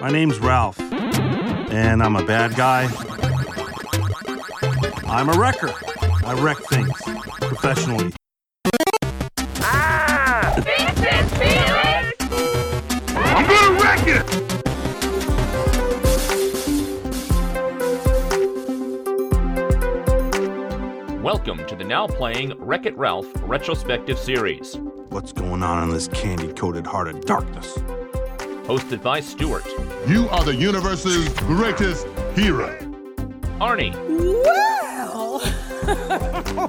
My name's Ralph, and I'm a bad guy. I'm a wrecker. I wreck things professionally. Fix it, Felix! I'm gonna wreck it! Welcome to the now playing Wreck-It Ralph retrospective series. What's going on in this candy-coated heart of darkness? Hosted by Stuart. You are the universe's greatest hero. Arnie. Well,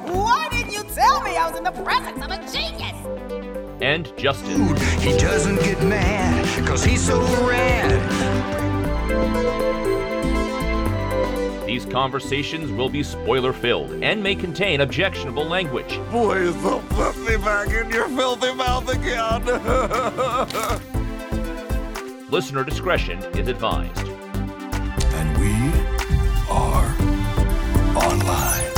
why didn't you tell me I was in the presence of a genius? And Justin. Dude, he doesn't get mad because he's so rad. These conversations will be spoiler-filled and may contain objectionable language. Boy, you're so pussy back in your filthy mouth again. Listener discretion is advised. And we are online.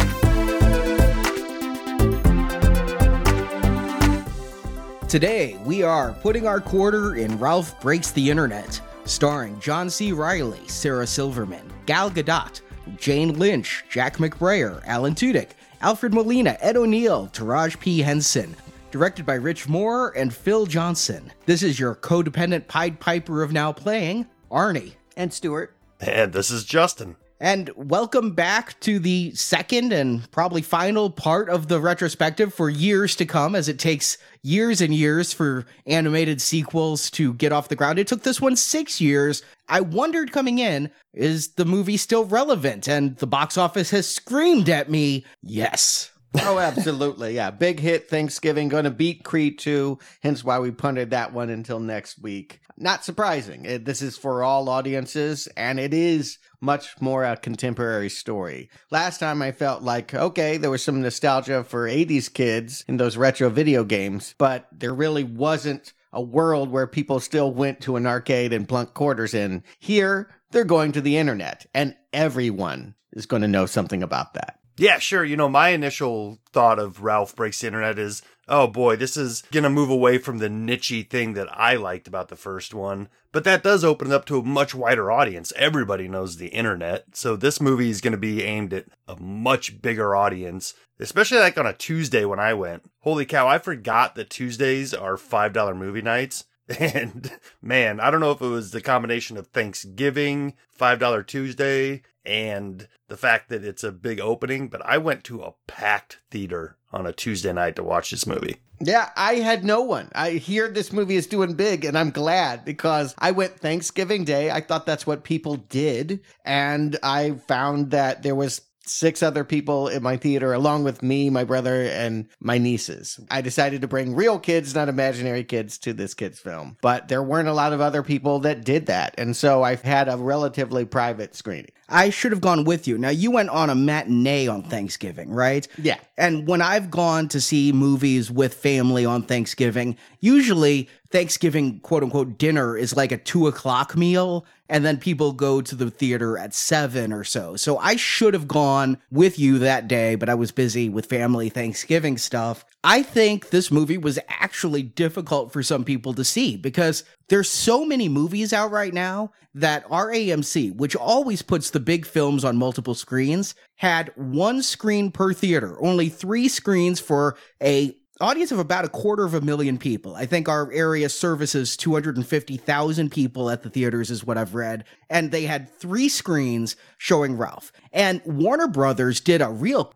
Today, we are putting our quarter in Ralph Breaks the Internet, starring John C. Reilly, Sarah Silverman, Gal Gadot, Jane Lynch, Jack McBrayer, Alan Tudyk, Alfred Molina, Ed O'Neill, Taraj P. Henson, directed by Rich Moore and Phil Johnson. This is your codependent Pied Piper of Now Playing, Arnie. And Stuart. And this is Justin. And welcome back to the second and probably final part of the retrospective for years to come, as it takes years and years for animated sequels to get off the ground. It took this one 6 years. I wondered coming in, is the movie still relevant? And the box office has screamed at me, yes. Oh, absolutely. Yeah. Big hit Thanksgiving, going to beat Creed 2. Hence why we punted that one until next week. Not surprising. This is for all audiences, and it is much more a contemporary story. Last time I felt like, okay, there was some nostalgia for 80s kids in those retro video games, but there really wasn't a world where people still went to an arcade and plunk quarters in. Here, they're going to the internet, and everyone is going to know something about that. Yeah, sure. You know, my initial thought of Ralph Breaks the Internet is, oh boy, this is going to move away from the niche-y thing that I liked about the first one. But that does open it up to a much wider audience. Everybody knows the internet. So this movie is going to be aimed at a much bigger audience, especially like on a Tuesday when I went. Holy cow, I forgot that Tuesdays are $5 movie nights. And man, I don't know if it was the combination of Thanksgiving, $5 Tuesday, and the fact that it's a big opening, but I went to a packed theater on a Tuesday night to watch this movie. Yeah, I had no one. I hear this movie is doing big, and I'm glad, because I went Thanksgiving Day. I thought that's what people did, and I found that there was 6 other people in my theater, along with me, my brother, and my nieces. I decided to bring real kids, not imaginary kids, to this kid's film. But there weren't a lot of other people that did that. And so I've had a relatively private screening. I should have gone with you. Now, you went on a matinee on Thanksgiving, right? Yeah. And when I've gone to see movies with family on Thanksgiving, usually Thanksgiving, quote-unquote, dinner is like a 2 o'clock meal, and then people go to the theater at 7 or so. So I should have gone with you that day, but I was busy with family Thanksgiving stuff. I think this movie was actually difficult for some people to see, because there's so many movies out right now that our AMC, which always puts the big films on multiple screens, had 1 screen per theater, only 3 screens for a audience of about 250,000 people. I think our area services 250,000 people at the theaters is what I've read. And they had 3 screens showing Ralph. And Warner Brothers did a real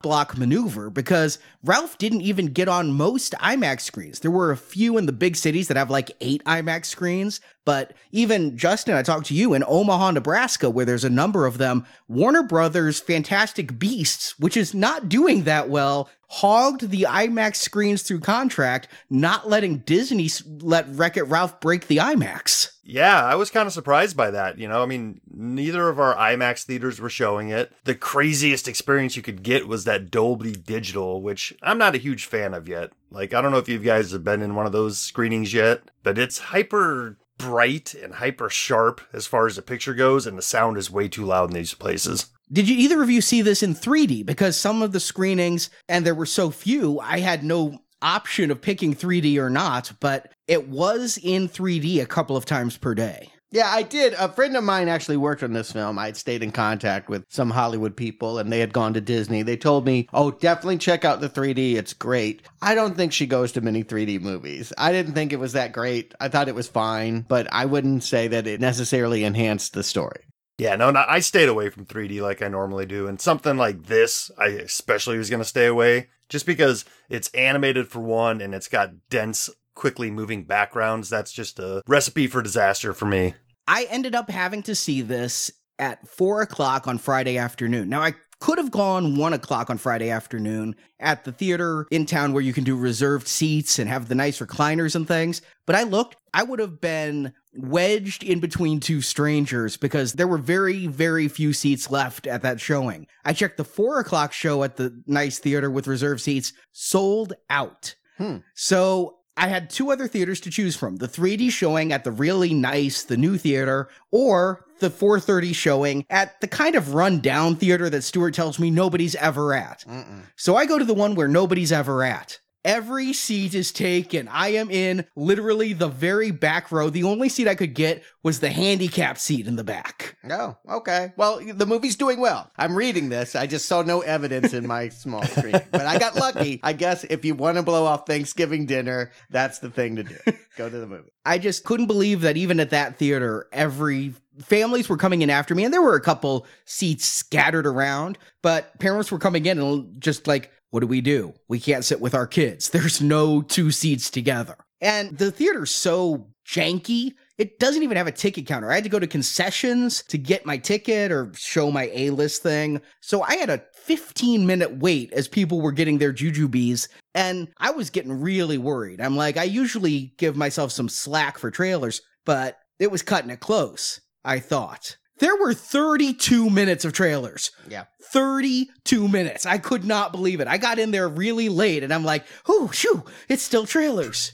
block maneuver, because Ralph didn't even get on most IMAX screens. There were a few in the big cities that have like 8 IMAX screens. But even, Justin, I talked to you in Omaha, Nebraska, where there's a number of them. Warner Brothers' Fantastic Beasts, which is not doing that well, hogged the IMAX screens through contract, not letting Disney let Wreck-It Ralph break the IMAX. Yeah, I was kind of surprised by that. You know, I mean, neither of our IMAX theaters were showing it. The craziest experience you could get was that Dolby Digital, which I'm not a huge fan of yet. Like, I don't know if you guys have been in one of those screenings yet, but it's hyper bright and hyper sharp as far as the picture goes, and the sound is way too loud in these places. Did you either of you see this in 3D? Because some of the screenings, and there were so few, I had no option of picking 3D or not, but it was in 3D a couple of times per day. Yeah, I did. A friend of mine actually worked on this film. I'd stayed in contact with some Hollywood people, and they had gone to Disney. They told me, oh, definitely check out the 3D. It's great. I don't think she goes to many 3D movies. I didn't think it was that great. I thought it was fine, but I wouldn't say that it necessarily enhanced the story. Yeah, no, I stayed away from 3D like I normally do. And something like this, I especially was going to stay away just because it's animated for one, and it's got dense, quickly moving backgrounds. That's just a recipe for disaster for me. I ended up having to see this at 4 o'clock on Friday afternoon. Now, I could have gone 1 o'clock on Friday afternoon at the theater in town where you can do reserved seats and have the nice recliners and things. But I looked, I would have been wedged in between two strangers because there were very, very few seats left at that showing. I checked the 4 o'clock show at the nice theater with reserved seats, sold out. So I had two other theaters to choose from, the 3D showing at the really nice, the new theater, or the 4:30 showing at the kind of rundown theater that Stuart tells me nobody's ever at. So I go to the one where nobody's ever at. Every seat is taken. I am in literally the very back row. The only seat I could get was the handicap seat in the back. Oh, okay. Well, the movie's doing well. I'm reading this. I just saw no evidence in my small screen. But I got lucky. I guess if you want to blow off Thanksgiving dinner, that's the thing to do. Go to the movie. I just couldn't believe that even at that theater, every families were coming in after me. And there were a couple seats scattered around. But parents were coming in and just like, what do? We can't sit with our kids. There's no two seats together. And the theater's so janky, it doesn't even have a ticket counter. I had to go to concessions to get my ticket or show my A-list thing. So I had a 15-minute wait as people were getting their jujubes, and I was getting really worried. I'm like, I usually give myself some slack for trailers, but it was cutting it close, I thought. There were 32 minutes of trailers. Yeah. 32 minutes. I could not believe it. I got in there really late, and I'm like, oh, shoo, it's still trailers.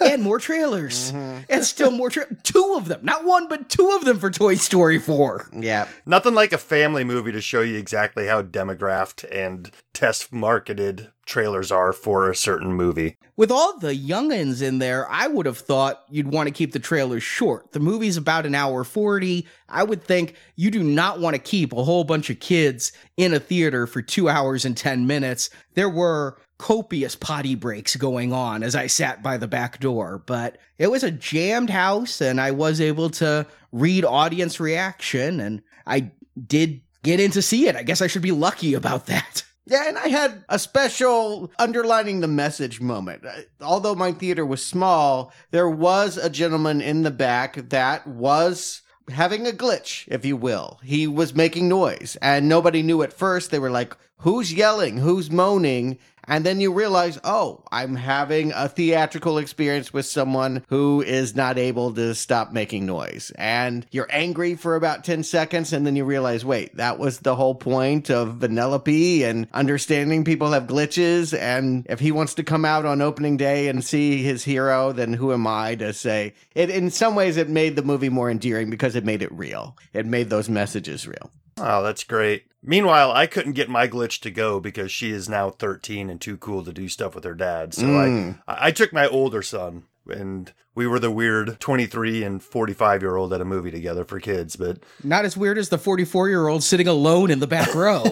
And more trailers. And still more trailers. Two of them. Not one, but two of them for Toy Story 4. Yeah. Nothing like a family movie to show you exactly how demographed and test-marketed trailers are for a certain movie. With all the youngins in there, I would have thought you'd want to keep the trailers short. The movie's about an hour 40. I would think you do not want to keep a whole bunch of kids in a theater for 2 hours and 10 minutes. There were copious potty breaks going on as I sat by the back door, but it was a jammed house, and I was able to read audience reaction, and I did get in to see it. I guess I should be lucky about that. Yeah, and I had a special underlining the message moment. Although my theater was small, there was a gentleman in the back that was having a glitch, if you will. He was making noise, and nobody knew at first. They were like, who's yelling? Who's moaning? And then you realize, oh, I'm having a theatrical experience with someone who is not able to stop making noise. And you're angry for about 10 seconds, and then you realize, wait, that was the whole point of Vanellope and understanding people have glitches. And if he wants to come out on opening day and see his hero, then who am I to say? It, in some ways, it made the movie more endearing because it made it real. It made those messages real. Oh, that's great. Meanwhile, I couldn't get my glitch to go because she is now 13 and too cool to do stuff with her dad. So I took my older son, and we were the weird 23 and 45-year-old at a movie together for kids, but not as weird as the 44-year-old sitting alone in the back row.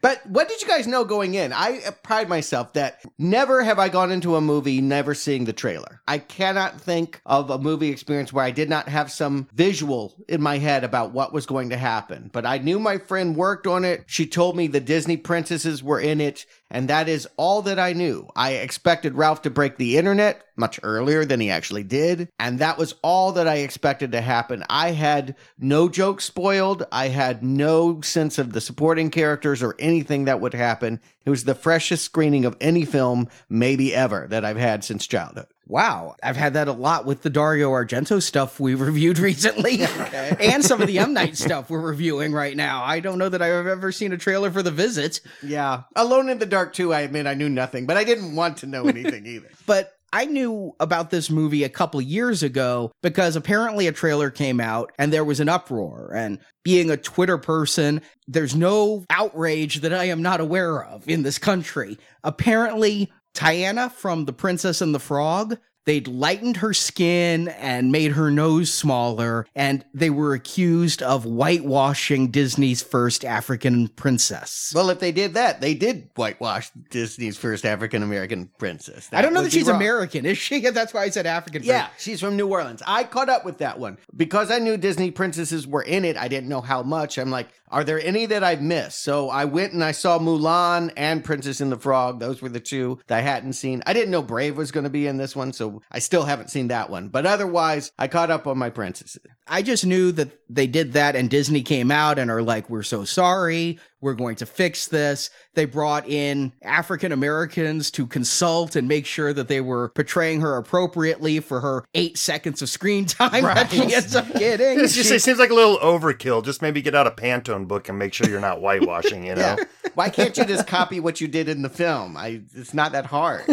But what did you guys know going in? I pride myself that never have I gone into a movie never seeing the trailer. I cannot think of a movie experience where I did not have some visual in my head about what was going to happen. But I knew my friend worked on it. She told me the Disney princesses were in it. And that is all that I knew. I expected Ralph to break the internet much earlier than he actually did. And that was all that I expected to happen. I had no jokes spoiled. I had no sense of the supporting characters or anything that would happen. It was the freshest screening of any film maybe ever that I've had since childhood. Wow, I've had that a lot with the Dario Argento stuff we reviewed recently, and some of the M. Night stuff we're reviewing right now. I don't know that I've ever seen a trailer for The Visit. Yeah, Alone in the Dark 2, I admit I knew nothing, but I didn't want to know anything either. But I knew about this movie a couple years ago because apparently a trailer came out and there was an uproar. And being a Twitter person, there's no outrage that I am not aware of in this country. Apparently, Tiana from The Princess and the Frog They'd lightened her skin and made her nose smaller, and they were accused of whitewashing Disney's first African princess. Well, if they did that, they did whitewash Disney's first African-American princess. I don't know that she's American, is she? That's why I said African. Yeah, she's from New Orleans. I caught up with that one because I knew Disney princesses were in it. I didn't know how much. I'm like, are there any that I've missed? So I went and I saw Mulan and Princess and the Frog. Those were the two that I hadn't seen. I didn't know Brave was going to be in this one, so I still haven't seen that one. But otherwise, I caught up on my princesses. I just knew that they did that and Disney came out and are like, we're so sorry. We're going to fix this. They brought in African Americans to consult and make sure that they were portraying her appropriately for her 8 seconds of screen time that she ends up getting. It seems like a little overkill. Just maybe get out a Pantone book and make sure you're not whitewashing, you know? Yeah. Why can't you just copy what you did in the film? It's not that hard.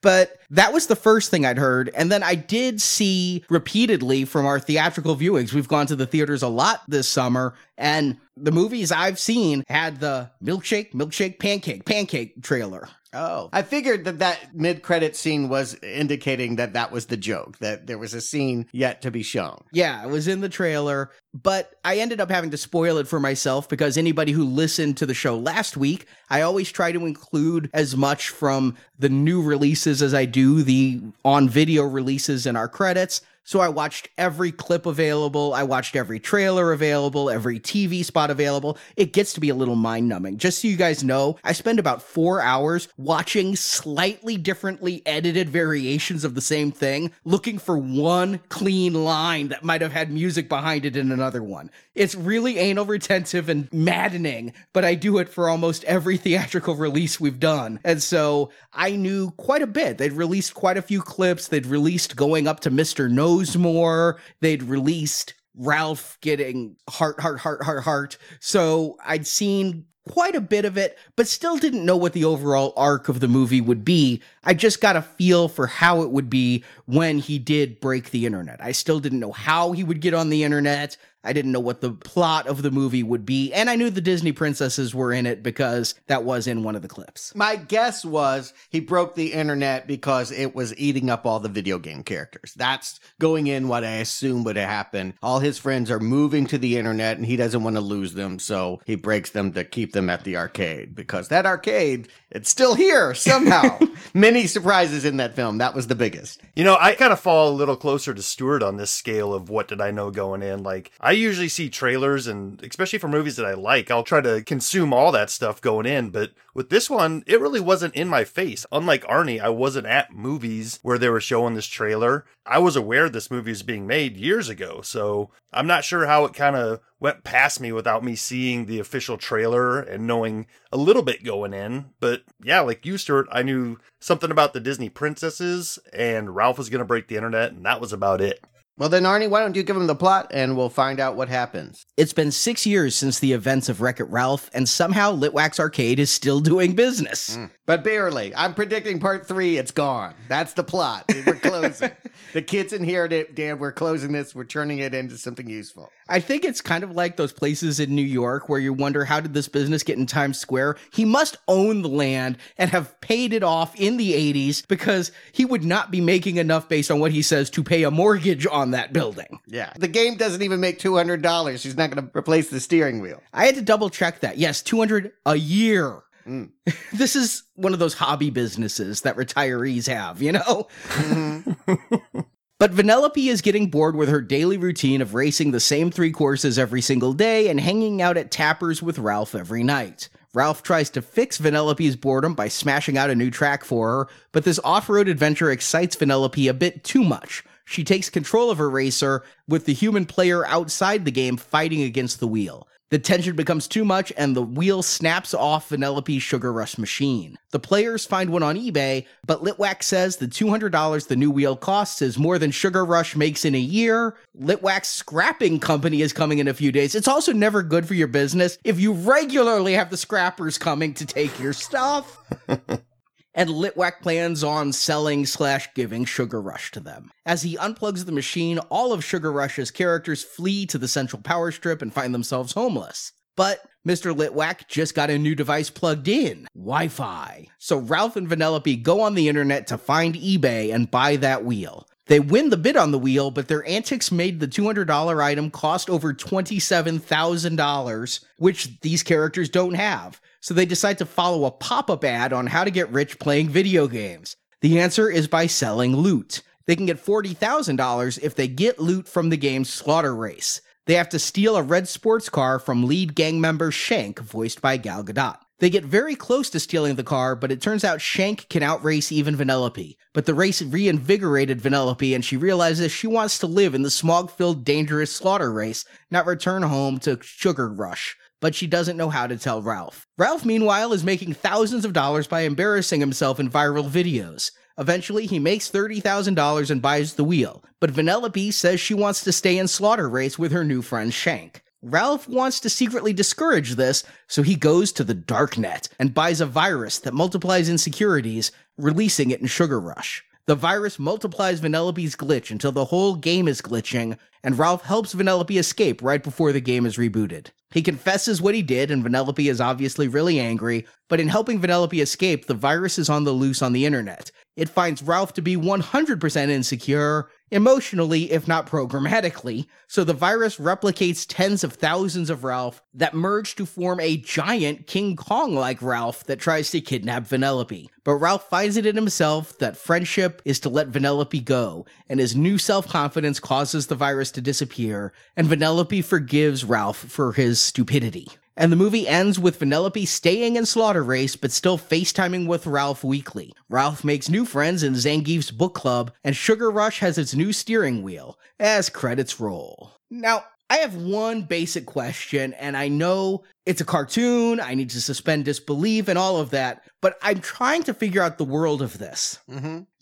But that was the first thing I'd heard. And then I did see repeatedly from our theatrical viewings. We've gone to the theaters a lot this summer. And the movies I've seen had the milkshake, pancake trailer. Oh, I figured that mid-credit scene was indicating that was the joke, that there was a scene yet to be shown. Yeah, it was in the trailer, but I ended up having to spoil it for myself because anybody who listened to the show last week, I always try to include as much from the new releases as I do the on-video releases in our credits. So I watched every clip available, I watched every trailer available, every TV spot available. It gets to be a little mind-numbing. Just so you guys know, I spend about 4 hours watching slightly differently edited variations of the same thing, looking for one clean line that might have had music behind it in another one. It's really anal retentive and maddening, but I do it for almost every theatrical release we've done. And so I knew quite a bit. They'd released quite a few clips. They'd released going up to Mr. No. KnowsMore. They'd released Ralph getting heart. So I'd seen quite a bit of it, but still didn't know what the overall arc of the movie would be. I just got a feel for how it would be when he did break the internet. I still didn't know how he would get on the internet. I didn't know what the plot of the movie would be, and I knew the Disney princesses were in it because that was in one of the clips. My guess was he broke the internet because it was eating up all the video game characters. That's going in what I assume would happen. All his friends are moving to the internet, and he doesn't want to lose them, so he breaks them to keep them at the arcade, because that arcade, it's still here somehow. Many surprises in that film. That was the biggest. You know, I kind of fall a little closer to Stuart on this scale of what did I know going in. Like, I usually see trailers, and especially for movies that I like, I'll try to consume all that stuff going in. But with this one, it really wasn't in my face. Unlike Arnie, I wasn't at movies where they were showing this trailer. I was aware this movie was being made years ago, so I'm not sure how it kind of went past me without me seeing the official trailer and knowing a little bit going in. But yeah, like you, Stuart, I knew something about the Disney princesses and Ralph was going to break the internet, and that was about it. Well then, Arnie, why don't you give him the plot and we'll find out what happens. It's been 6 years since the events of Wreck-It Ralph, and somehow Litwak's arcade is still doing business. But barely. I'm predicting part 3, it's gone. That's the plot. We're closing. The kids inherit it, Dan. We're closing this. We're turning it into something useful. I think it's kind of like those places in New York where you wonder, how did this business get in Times Square? He must own the land and have paid it off in the 80s, because he would not be making enough, based on what he says, to pay a mortgage on that building. Yeah. The game doesn't even make $200. She's not going to replace the steering wheel. I had to double check that. Yes, $200 a year. Mm. This is one of those hobby businesses that retirees have, you know? Mm-hmm. But Vanellope is getting bored with her daily routine of racing the same 3 courses every single day and hanging out at Tapper's with Ralph every night. Ralph tries to fix Vanellope's boredom by smashing out a new track for her, but this off-road adventure excites Vanellope a bit too much. She takes control of her racer, with the human player outside the game fighting against the wheel. The tension becomes too much, and the wheel snaps off Vanellope's Sugar Rush machine. The players find one on eBay, but Litwak says the $200 the new wheel costs is more than Sugar Rush makes in a year. Litwak's scrapping company is coming in a few days. It's also never good for your business if you regularly have the scrappers coming to take your stuff. And Litwak plans on selling/giving Sugar Rush to them. As he unplugs the machine, all of Sugar Rush's characters flee to the central power strip and find themselves homeless. But Mr. Litwak just got a new device plugged in, Wi-Fi. So Ralph and Vanellope go on the internet to find eBay and buy that wheel. They win the bid on the wheel, but their antics made the $200 item cost over $27,000, which these characters don't have. So they decide to follow a pop-up ad on how to get rich playing video games. The answer is by selling loot. They can get $40,000 if they get loot from the game's Slaughter Race. They have to steal a red sports car from lead gang member Shank, voiced by Gal Gadot. They get very close to stealing the car, but it turns out Shank can outrace even Vanellope. But the race reinvigorated Vanellope, and she realizes she wants to live in the smog-filled, dangerous Slaughter Race, not return home to Sugar Rush. But she doesn't know how to tell Ralph. Ralph, meanwhile, is making thousands of dollars by embarrassing himself in viral videos. Eventually, he makes $30,000 and buys the wheel, but Vanellope says she wants to stay in Slaughter Race with her new friend Shank. Ralph wants to secretly discourage this, so he goes to the darknet and buys a virus that multiplies insecurities, releasing it in Sugar Rush. The virus multiplies Vanellope's glitch until the whole game is glitching, and Ralph helps Vanellope escape right before the game is rebooted. He confesses what he did, and Vanellope is obviously really angry, but in helping Vanellope escape, the virus is on the loose on the internet. It finds Ralph to be 100% insecure, emotionally if not programmatically, so the virus replicates tens of thousands of Ralph that merge to form a giant King Kong-like Ralph that tries to kidnap Vanellope. But Ralph finds it in himself that friendship is to let Vanellope go, and his new self-confidence causes the virus to disappear, and Vanellope forgives Ralph for his stupidity. And the movie ends with Vanellope staying in Slaughter Race, but still FaceTiming with Ralph weekly. Ralph makes new friends in Zangief's book club, and Sugar Rush has its new steering wheel, as credits roll. Now, I have one basic question, and I know it's a cartoon, I need to suspend disbelief and all of that, but I'm trying to figure out the world of this.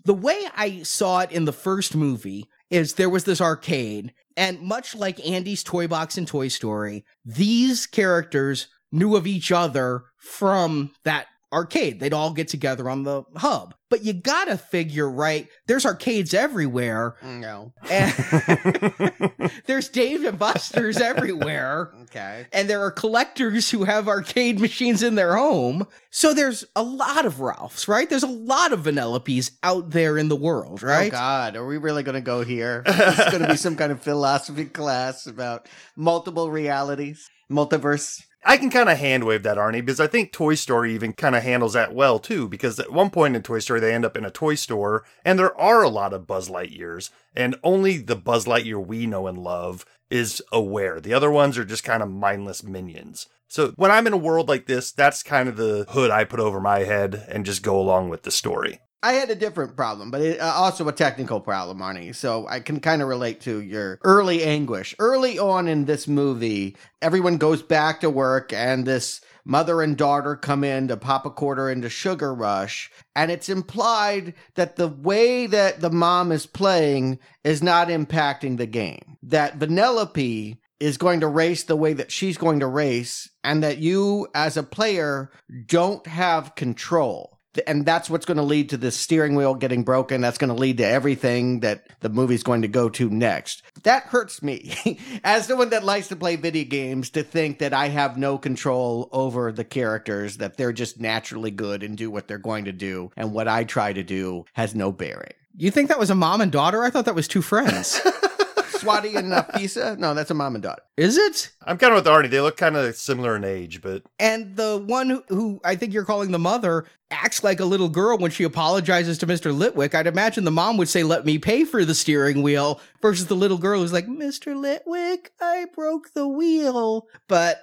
The way I saw it in the first movie is there was this arcade, and much like Andy's Toy Box in Toy Story, these characters knew of each other from that arcade. They'd all get together on the hub. But you gotta figure, right, there's arcades everywhere. No. And there's Dave and Buster's everywhere. Okay. And there are collectors who have arcade machines in their home. So there's a lot of Ralphs, right? There's a lot of Vanellope's out there in the world, right? Oh, God. Are we really going to go here? It's going to be some kind of philosophy class about multiple realities, multiverse. I can kind of hand-wave that, Arnie, because I think Toy Story even kind of handles that well, too, because at one point in Toy Story, they end up in a toy store, and there are a lot of Buzz Lightyears, and only the Buzz Lightyear we know and love is aware. The other ones are just kind of mindless minions. So when I'm in a world like this, that's kind of the hood I put over my head and just go along with the story. I had a different problem, but also a technical problem, Arnie, so I can kind of relate to your early anguish. Early on in this movie, everyone goes back to work, and this mother and daughter come in to pop a quarter into Sugar Rush, and it's implied that the way that the mom is playing is not impacting the game. That Vanellope is going to race the way that she's going to race, and that you, as a player, don't have control. And that's what's going to lead to the steering wheel getting broken. That's going to lead to everything that the movie's going to go to next. That hurts me as someone that likes to play video games, to think that I have no control over the characters, that they're just naturally good and do what they're going to do. And what I try to do has no bearing. You think that was a mom and daughter? I thought that was two friends. Swati and Nafisa? No, that's a mom and daughter. Is it? I'm kind of with Arnie. They look kind of similar in age, but... And the one who I think you're calling the mother acts like a little girl when she apologizes to Mr. Litwak. I'd imagine the mom would say, let me pay for the steering wheel, versus the little girl who's like, Mr. Litwak, I broke the wheel. But...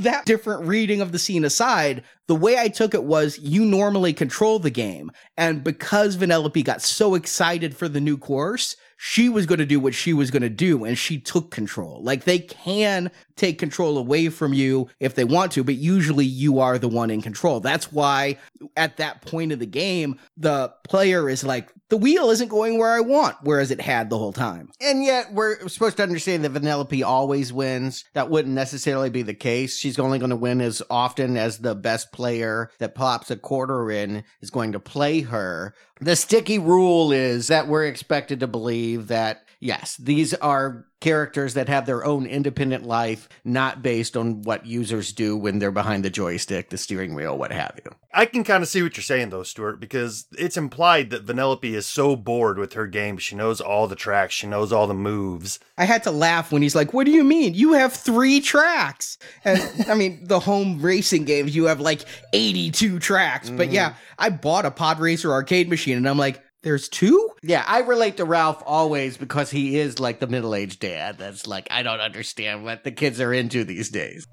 that different reading of the scene aside, the way I took it was you normally control the game. And because Vanellope got so excited for the new course, she was going to do what she was going to do. And she took control. Like, they can take control away from you if they want to, but usually you are the one in control. That's why at that point of the game, the player is like, the wheel isn't going where I want, whereas it had the whole time. And yet we're supposed to understand that Vanellope always wins. That wouldn't necessarily be the case. She's only going to win as often as the best player that pops a quarter in is going to play her. The sticky rule is that we're expected to believe that Yes, these are characters that have their own independent life, not based on what users do when they're behind the joystick, the steering wheel, what have you. I can kind of see what you're saying, though, Stuart, because it's implied that Vanellope is so bored with her game. She knows all the tracks. She knows all the moves. I had to laugh when he's like, what do you mean? You have 3 tracks. And I mean, the home racing games, you have like 82 tracks. Mm-hmm. But yeah, I bought a Pod Racer arcade machine and I'm like, there's 2? Yeah, I relate to Ralph always because he is like the middle-aged dad that's like, I don't understand what the kids are into these days.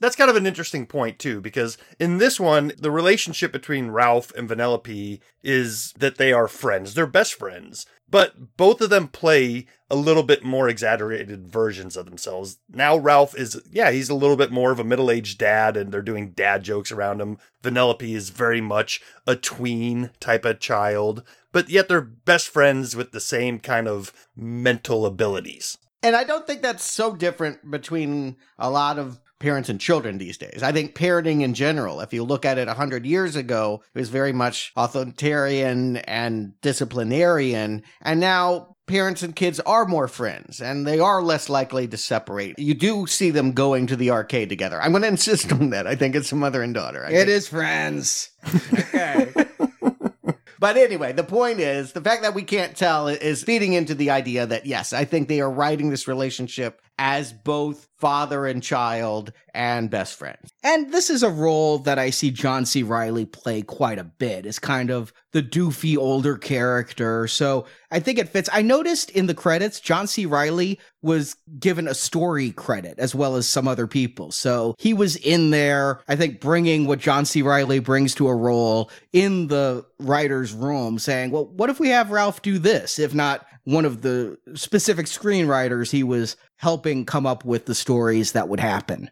That's kind of an interesting point, too, because in this one, the relationship between Ralph and Vanellope is that they are friends. They're best friends. But both of them play a little bit more exaggerated versions of themselves. Now Ralph is, yeah, he's a little bit more of a middle-aged dad, and they're doing dad jokes around him. Vanellope is very much a tween type of child, but yet they're best friends with the same kind of mental abilities. And I don't think that's so different between a lot of parents and children these days. I think parenting in general, if you look at it 100 years ago, it was very much authoritarian and disciplinarian. And now parents and kids are more friends and they are less likely to separate. You do see them going to the arcade together. I'm going to insist on that. I think it's a mother and daughter. It is friends. Okay. But anyway, the point is, the fact that we can't tell is feeding into the idea that, yes, I think they are writing this relationship as both father and child and best friend. And this is a role that I see John C. Reilly play quite a bit, is kind of the doofy older character. So I think it fits. I noticed in the credits, John C. Reilly was given a story credit as well as some other people. So he was in there, I think, bringing what John C. Reilly brings to a role in the writer's room, saying, well, what if we have Ralph do this? If not one of the specific screenwriters, he was helping come up with the stories that would happen.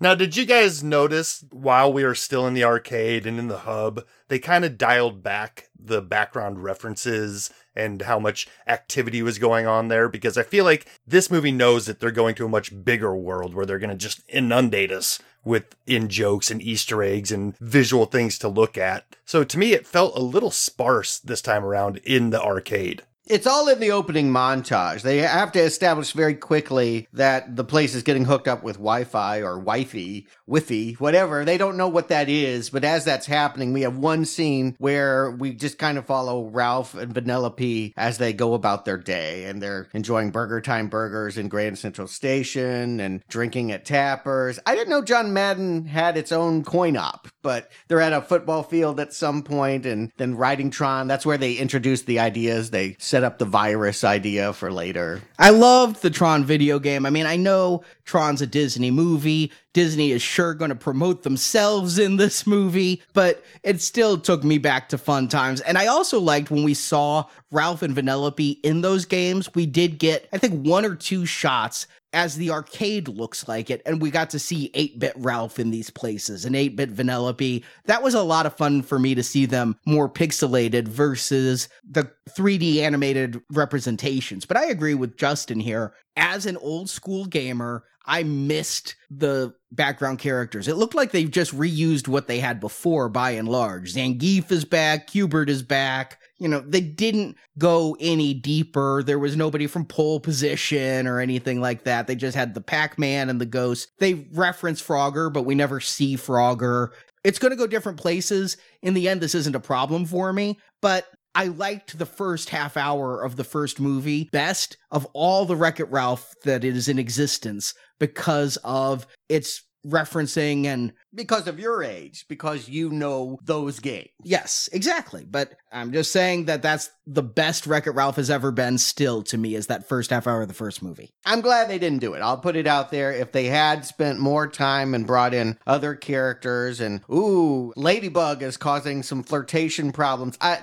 Now, did you guys notice while we were still in the arcade and in the hub, they kind of dialed back the background references and how much activity was going on there? Because I feel like this movie knows that they're going to a much bigger world where they're going to just inundate us with in-jokes and Easter eggs and visual things to look at. So to me, it felt a little sparse this time around in the arcade. It's all in the opening montage. They have to establish very quickly that the place is getting hooked up with Wi-Fi or Wi-Fi, Wi-Fi, whatever. They don't know what that is, but as that's happening, we have one scene where we just kind of follow Ralph and Vanellope as they go about their day, and they're enjoying Burger Time burgers in Grand Central Station and drinking at Tapper's. I didn't know John Madden had its own coin op, but they're at a football field at some point and then riding Tron. That's where they introduced the ideas. They set up the virus idea for later. I loved the Tron video game. I mean, I know Tron's a Disney movie. Disney is sure going to promote themselves in this movie, but it still took me back to fun times. And I also liked when we saw Ralph and Vanellope in those games. We did get, I think, 1 or 2 shots as the arcade looks like it, and we got to see 8-bit Ralph in these places, and 8-bit Vanellope. That was a lot of fun for me to see them more pixelated versus the 3D animated representations. But I agree with Justin here. As an old school gamer, I missed the background characters. It looked like they've just reused what they had before by and large. Zangief is back, Qbert is back. You know, they didn't go any deeper. There was nobody from Pole Position or anything like that. They just had the Pac-Man and the Ghost. They reference Frogger, but we never see Frogger. It's going to go different places. In the end, this isn't a problem for me, but I liked the first half hour of the first movie best of all the Wreck-It Ralph that is in existence because of its referencing and... Because of your age, because you know those games. Yes, exactly. But I'm just saying that that's the best Wreck-It Ralph has ever been still to me, is that first half hour of the first movie. I'm glad they didn't do it. I'll put it out there. If they had spent more time and brought in other characters and, ooh, Ladybug is causing some flirtation problems. I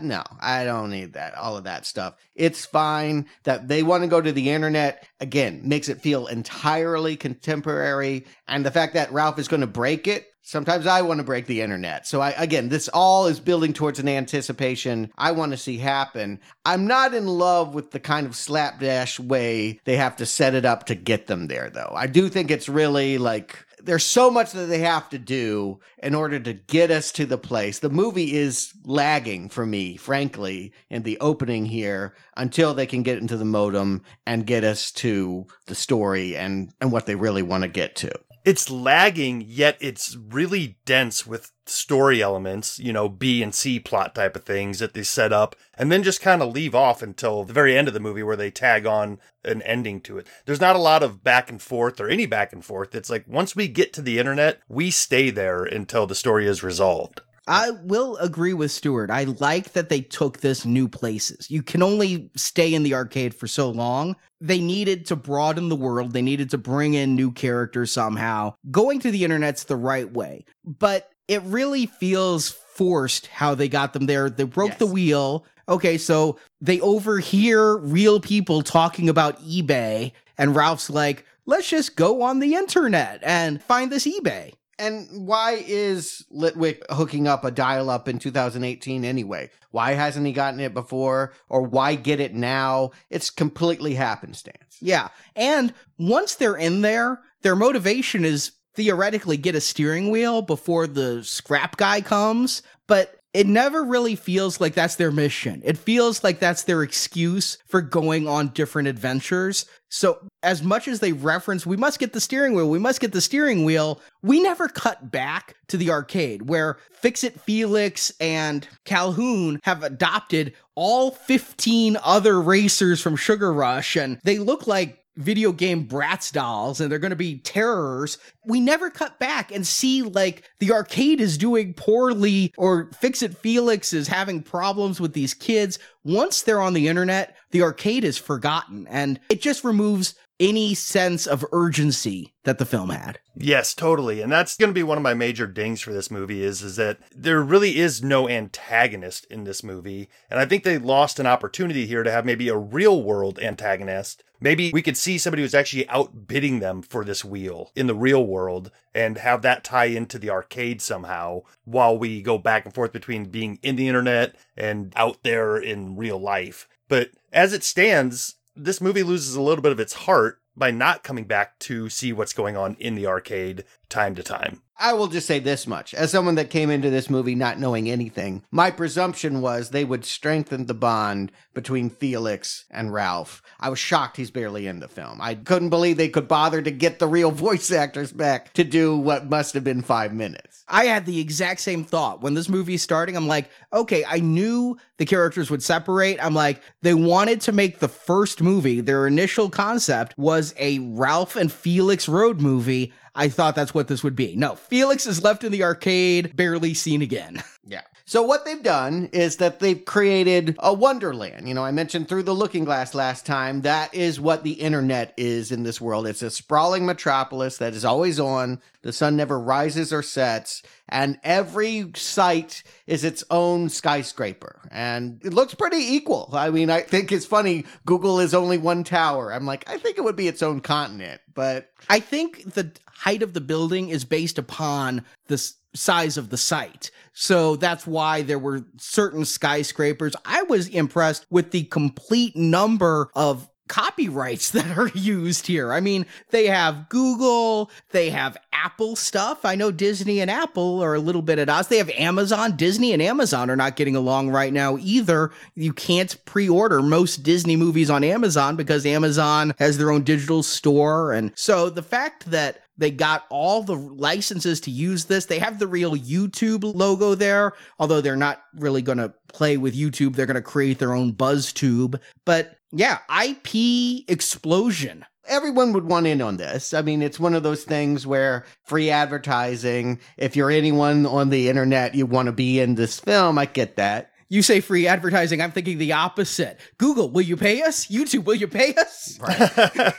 don't need that. All of that stuff. It's fine that they want to go to the internet. Again, makes it feel entirely contemporary. And the fact that Ralph is going to break it. Sometimes I want to break the internet. So again, this all is building towards an anticipation I want to see happen. I'm not in love with the kind of slapdash way they have to set it up to get them there, though. I do think it's really like there's so much that they have to do in order to get us to the place. The movie is lagging for me, frankly, in the opening here until they can get into the modem and get us to the story and what they really want to get to. It's lagging, yet it's really dense with story elements, you know, B and C plot type of things that they set up and then just kind of leave off until the very end of the movie where they tag on an ending to it. There's not a lot of back and forth or any back and forth. It's like once we get to the internet, we stay there until the story is resolved. I will agree with Stuart. I like that they took this new places. You can only stay in the arcade for so long. They needed to broaden the world. They needed to bring in new characters somehow. Going to the internet's the right way, but it really feels forced how they got them there. They broke the wheel. Okay, so they overhear real people talking about eBay, and Ralph's like, let's just go on the internet and find this eBay. And why is Litwak hooking up a dial-up in 2018 anyway? Why hasn't he gotten it before? Or why get it now? It's completely happenstance. Yeah. And once they're in there, their motivation is theoretically get a steering wheel before the scrap guy comes. But it never really feels like that's their mission. It feels like that's their excuse for going on different adventures. So as much as they reference, we must get the steering wheel, we must get the steering wheel, we never cut back to the arcade where Fix-It Felix and Calhoun have adopted all 15 other racers from Sugar Rush, and they look like video game Bratz dolls, and they're going to be terrors. We never cut back and see, like, the arcade is doing poorly or Fix-It Felix is having problems with these kids. Once they're on the internet, the arcade is forgotten, and it just removes any sense of urgency that the film had. Yes, totally. And that's going to be one of my major dings for this movie is that there really is no antagonist in this movie. And I think they lost an opportunity here to have maybe a real world antagonist. Maybe we could see somebody who's actually outbidding them for this wheel in the real world and have that tie into the arcade somehow while we go back and forth between being in the internet and out there in real life. But as it stands, this movie loses a little bit of its heart by not coming back to see what's going on in the arcade time to time. I will just say this much. As someone that came into this movie not knowing anything, my presumption was they would strengthen the bond between Felix and Ralph. I was shocked he's barely in the film. I couldn't believe they could bother to get the real voice actors back to do what must have been 5 minutes. I had the exact same thought. When this movie is starting, I'm like, okay, I knew the characters would separate. I'm like, they wanted to make the first movie, their initial concept was a Ralph and Felix road movie. I thought that's what this would be. No, Felix is left in the arcade, barely seen again. Yeah. So what they've done is that they've created a wonderland. You know, I mentioned Through the Looking Glass last time. That is what the internet is in this world. It's a sprawling metropolis that is always on. The sun never rises or sets. And every site is its own skyscraper. And it looks pretty equal. I mean, I think it's funny. Google is only one tower. I'm like, I think it would be its own continent. But I think the height of the building is based upon the size of the site. So that's why there were certain skyscrapers. I was impressed with the complete number of copyrights that are used here. I mean, they have Google, they have Apple stuff. I know Disney and Apple are a little bit at odds. They have Amazon. Disney and Amazon are not getting along right now either. You can't pre-order most Disney movies on Amazon because Amazon has their own digital store. And so the fact that they got all the licenses to use this. They have the real YouTube logo there, although they're not really going to play with YouTube. They're going to create their own BuzzTube. But yeah, IP explosion. Everyone would want in on this. I mean, it's one of those things where free advertising, if you're anyone on the internet, you want to be in this film. I get that. You say free advertising, I'm thinking the opposite. Google, will you pay us? YouTube, will you pay us? Right.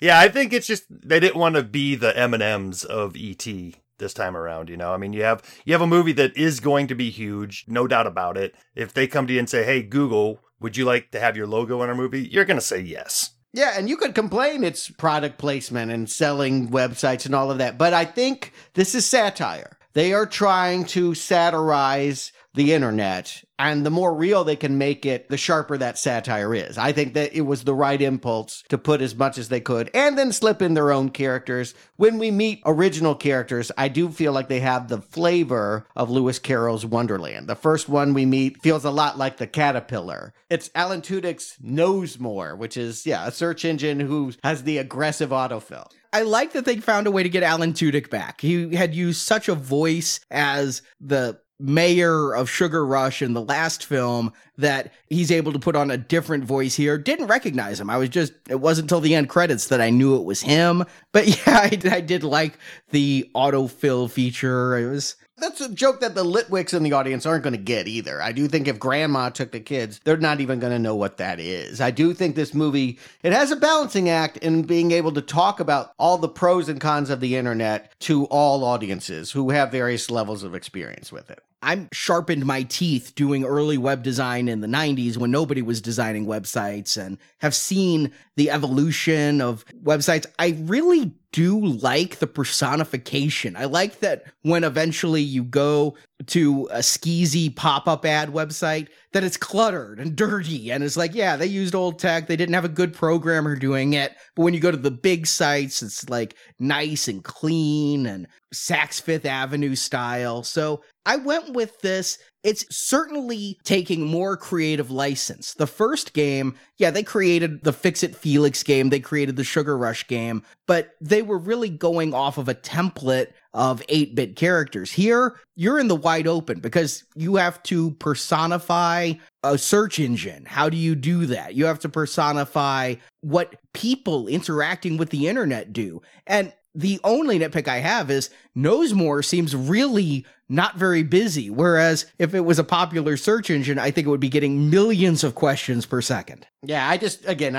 Yeah, I think it's just they didn't want to be the M&Ms of E.T. this time around, you know? I mean, you have a movie that is going to be huge, no doubt about it. If they come to you and say, hey, Google, would you like to have your logo in our movie? You're going to say yes. Yeah, and you could complain it's product placement and selling websites and all of that, but I think this is satire. They are trying to satirize the internet, and the more real they can make it, the sharper that satire is. I think that it was the right impulse to put as much as they could and then slip in their own characters. When we meet original characters, I do feel like they have the flavor of Lewis Carroll's Wonderland. The first one we meet feels a lot like the Caterpillar. It's Alan Tudyk's KnowsMore, which is, a search engine who has the aggressive autofill. I like that they found a way to get Alan Tudyk back. He had used such a voice as the mayor of Sugar Rush in the last film that he's able to put on a different voice here. Didn't recognize him. It wasn't until the end credits that I knew it was him. But I did like the autofill feature. That's a joke that the Litwicks in the audience aren't going to get either. I do think if grandma took the kids, they're not even going to know what that is. I do think this movie, it has a balancing act in being able to talk about all the pros and cons of the internet to all audiences who have various levels of experience with it. I sharpened my teeth doing early web design in the 90s when nobody was designing websites and have seen the evolution of websites. I really do like the personification. I like that when eventually you go to a skeezy pop-up ad website, that it's cluttered and dirty. And it's like, yeah, they used old tech. They didn't have a good programmer doing it. But when you go to the big sites, it's like nice and clean and Saks Fifth Avenue style. So I went with this. It's certainly taking more creative license. The first game, they created the Fix-It Felix game. They created the Sugar Rush game. But they were really going off of a template of 8-bit characters. Here, you're in the wide open because you have to personify a search engine. How do you do that? You have to personify what people interacting with the internet do. And the only nitpick I have is KnowsMore seems really not very busy, whereas if it was a popular search engine, I think it would be getting millions of questions per second. Yeah, I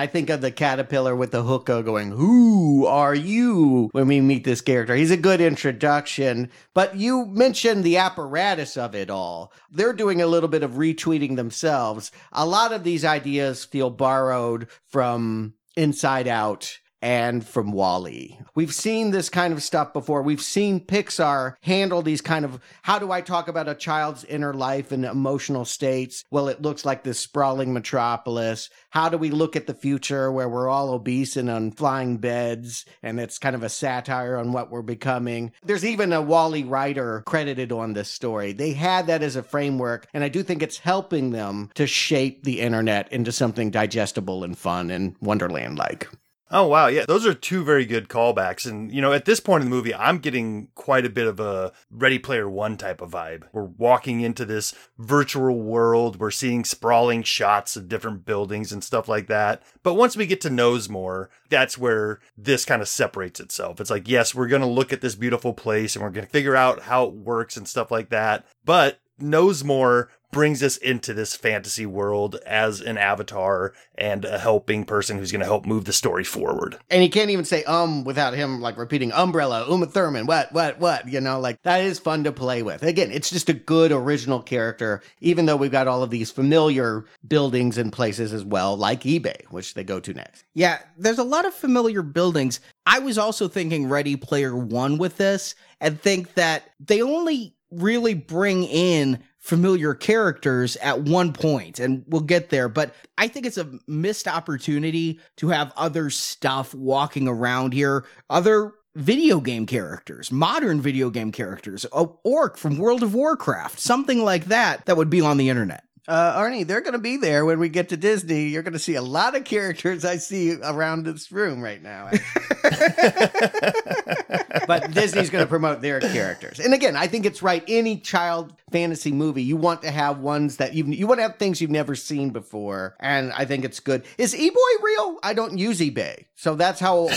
think of the Caterpillar with the hookah going, "Who are you?" when we meet this character. He's a good introduction, but you mentioned the apparatus of it all. They're doing a little bit of retweeting themselves. A lot of these ideas feel borrowed from Inside Out and from WALL-E. We've seen this kind of stuff before. We've seen Pixar handle these kind of, how do I talk about a child's inner life and emotional states? Well, it looks like this sprawling metropolis. How do we look at the future where we're all obese and on flying beds? And it's kind of a satire on what we're becoming. There's even a WALL-E writer credited on this story. They had that as a framework, and I do think it's helping them to shape the internet into something digestible and fun and Wonderland-like. Oh, wow. Yeah, those are two very good callbacks. And, at this point in the movie, I'm getting quite a bit of a Ready Player One type of vibe. We're walking into this virtual world. We're seeing sprawling shots of different buildings and stuff like that. But once we get to KnowsMore, that's where this kind of separates itself. It's like, yes, we're going to look at this beautiful place and we're going to figure out how it works and stuff like that. But KnowsMore brings us into this fantasy world as an avatar and a helping person who's going to help move the story forward. And you can't even say without him like repeating umbrella, Uma Thurman, what, like that is fun to play with. Again, it's just a good original character, even though we've got all of these familiar buildings and places as well, like eBay, which they go to next. Yeah, there's a lot of familiar buildings. I was also thinking Ready Player One with this and think that they only really bring in familiar characters at one point, and we'll get there, but I think it's a missed opportunity to have other stuff walking around here, other video game characters, modern video game characters, an orc from World of Warcraft, something like that would be on the internet. Arnie, they're going to be there when we get to Disney. You're going to see a lot of characters I see around this room right now. But Disney's going to promote their characters. And again, I think it's right. Any child fantasy movie, you want to have ones that you want to have things you've never seen before. And I think it's good. Is eBoy real? I don't use eBay. So that's how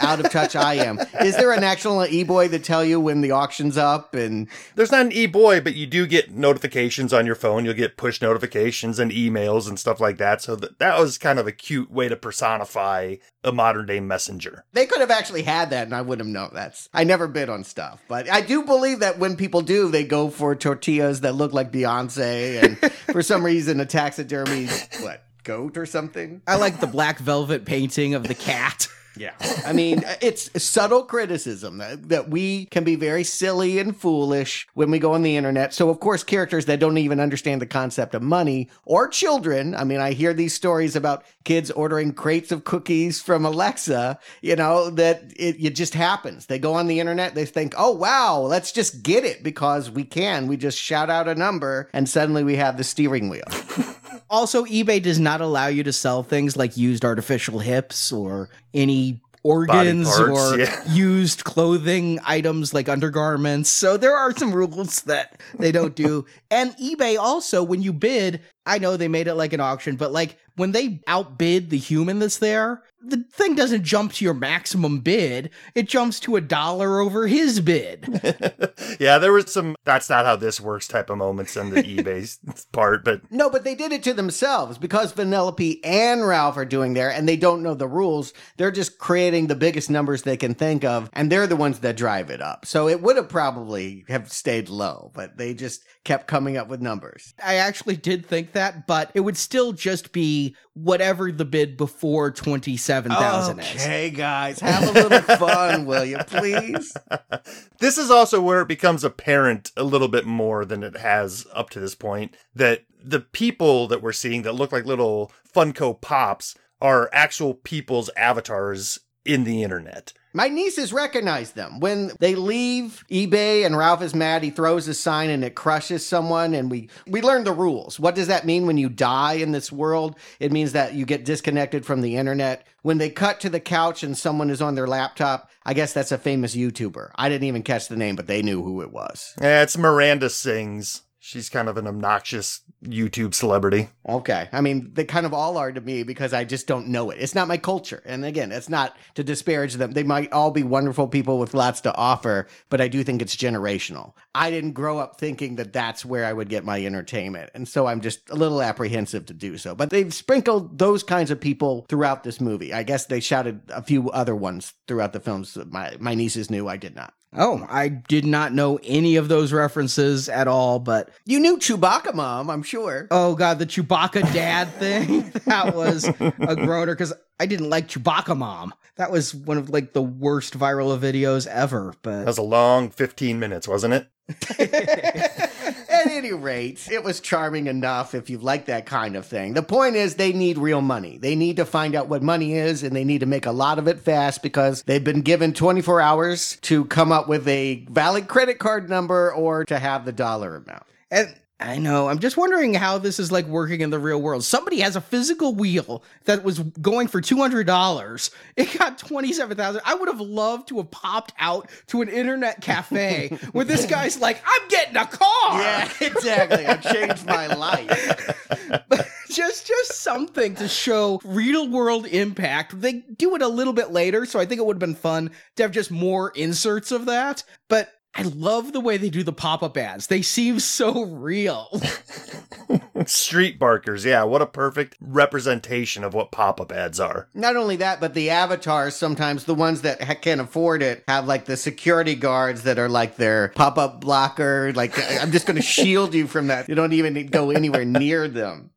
out of touch I am. Is there an actual eBoy to tell you when the auction's up? And there's not an eBoy, but you do get notifications on your phone. You'll get push notifications and emails and stuff like that. So that was kind of a cute way to personify a modern day messenger. They could have actually had that and I wouldn't have known. I never bid on stuff, but I do believe that when people do, they go for tortillas that look like Beyonce and for some reason a taxidermy goat or something. I like the black velvet painting of the cat. Yeah. I mean, it's subtle criticism that we can be very silly and foolish when we go on the internet. So, of course, characters that don't even understand the concept of money or children. I mean, I hear these stories about kids ordering crates of cookies from Alexa, you know, that it just happens. They go on the internet. They think, oh, wow, let's just get it because we can. We just shout out a number and suddenly we have the steering wheel. Also, eBay does not allow you to sell things like used artificial hips or any organs parts, or used clothing items like undergarments. So there are some rules that they don't do. And eBay also, when you bid, I know they made it like an auction, but like when they outbid the human that's there, the thing doesn't jump to your maximum bid. It jumps to $1 over his bid. Yeah, there was some that's not how this works type of moments in the eBay part. But no, but they did it to themselves because Vanellope and Ralph are doing there and they don't know the rules. They're just creating the biggest numbers they can think of and they're the ones that drive it up. So it would have probably have stayed low, but they just kept coming up with numbers. I actually did think that, but it would still just be whatever the bid before 27,000 is. Okay, guys, have a little fun, will you, please? This is also where it becomes apparent a little bit more than it has up to this point, that the people that we're seeing that look like little Funko Pops are actual people's avatars in the internet. My nieces recognize them. When they leave eBay and Ralph is mad, he throws a sign and it crushes someone. And we learn the rules. What does that mean when you die in this world? It means that you get disconnected from the internet. When they cut to the couch and someone is on their laptop, I guess that's a famous YouTuber. I didn't even catch the name, but they knew who it was. Yeah, it's Miranda Sings. She's kind of an obnoxious YouTube celebrity. Okay. I mean, they kind of all are to me because I just don't know it. It's not my culture. And again, it's not to disparage them. They might all be wonderful people with lots to offer, but I do think it's generational. I didn't grow up thinking that that's where I would get my entertainment. And so I'm just a little apprehensive to do so. But they've sprinkled those kinds of people throughout this movie. I guess they shouted a few other ones throughout the films that my nieces knew. I did not. Oh, I did not know any of those references at all, but... You knew Chewbacca Mom, I'm sure. Oh, God, the Chewbacca Dad thing. That was a groaner, because I didn't like Chewbacca Mom. That was one of, like, the worst viral videos ever, but... That was a long 15 minutes, wasn't it? At any rate, it was charming enough if you like that kind of thing. The point is they need real money. They need to find out what money is, and they need to make a lot of it fast because they've been given 24 hours to come up with a valid credit card number or to have the dollar amount. And I know. I'm just wondering how this is like working in the real world. Somebody has a physical wheel that was going for $200. It got $27,000. I would have loved to have popped out to an internet cafe where this guy's like, I'm getting a car. Yeah, exactly. I've changed my life. But just something to show real world impact. They do it a little bit later, so I think it would have been fun to have just more inserts of that. But I love the way they do the pop-up ads. They seem so real. Street barkers, yeah. What a perfect representation of what pop-up ads are. Not only that, but the avatars, sometimes the ones that can't afford it, have like the security guards that are like their pop-up blocker. Like, I'm just going to shield you from that. You don't even need to go anywhere near them.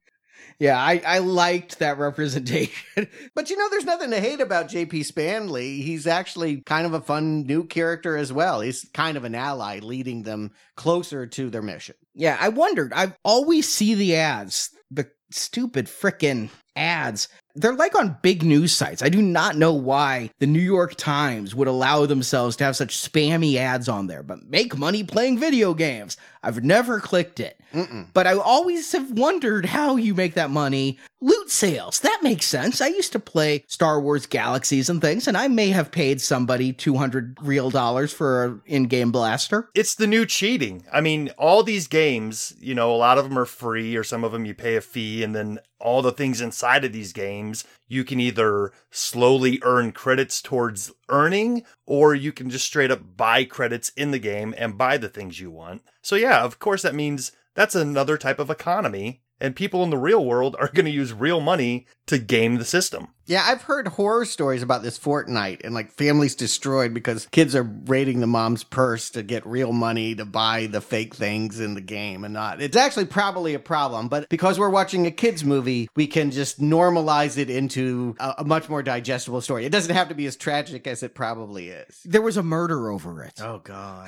Yeah, I liked that representation. But you know, there's nothing to hate about J.P. Spanley. He's actually kind of a fun new character as well. He's kind of an ally leading them closer to their mission. Yeah, I wondered. I always see the ads, the stupid frickin' ads. They're like on big news sites. I do not know why the New York Times would allow themselves to have such spammy ads on there, but make money playing video games. I've never clicked it. Mm-mm. But I always have wondered how you make that money. Loot sales. That makes sense. I used to play Star Wars Galaxies and things, and I may have paid somebody $200 for an in-game blaster. It's the new cheating. I mean, all these games, you know, a lot of them are free or some of them you pay a fee, and then all the things inside of these games, you can either slowly earn credits towards earning, or you can just straight up buy credits in the game and buy the things you want. So yeah, of course that means that's another type of economy And people in the real world are going to use real money to game the system. Yeah, I've heard horror stories about this Fortnite and like families destroyed because kids are raiding the mom's purse to get real money to buy the fake things in the game and not. It's actually probably a problem, but because we're watching a kids movie, we can just normalize it into a much more digestible story. It doesn't have to be as tragic as it probably is. There was a murder over it. Oh, God.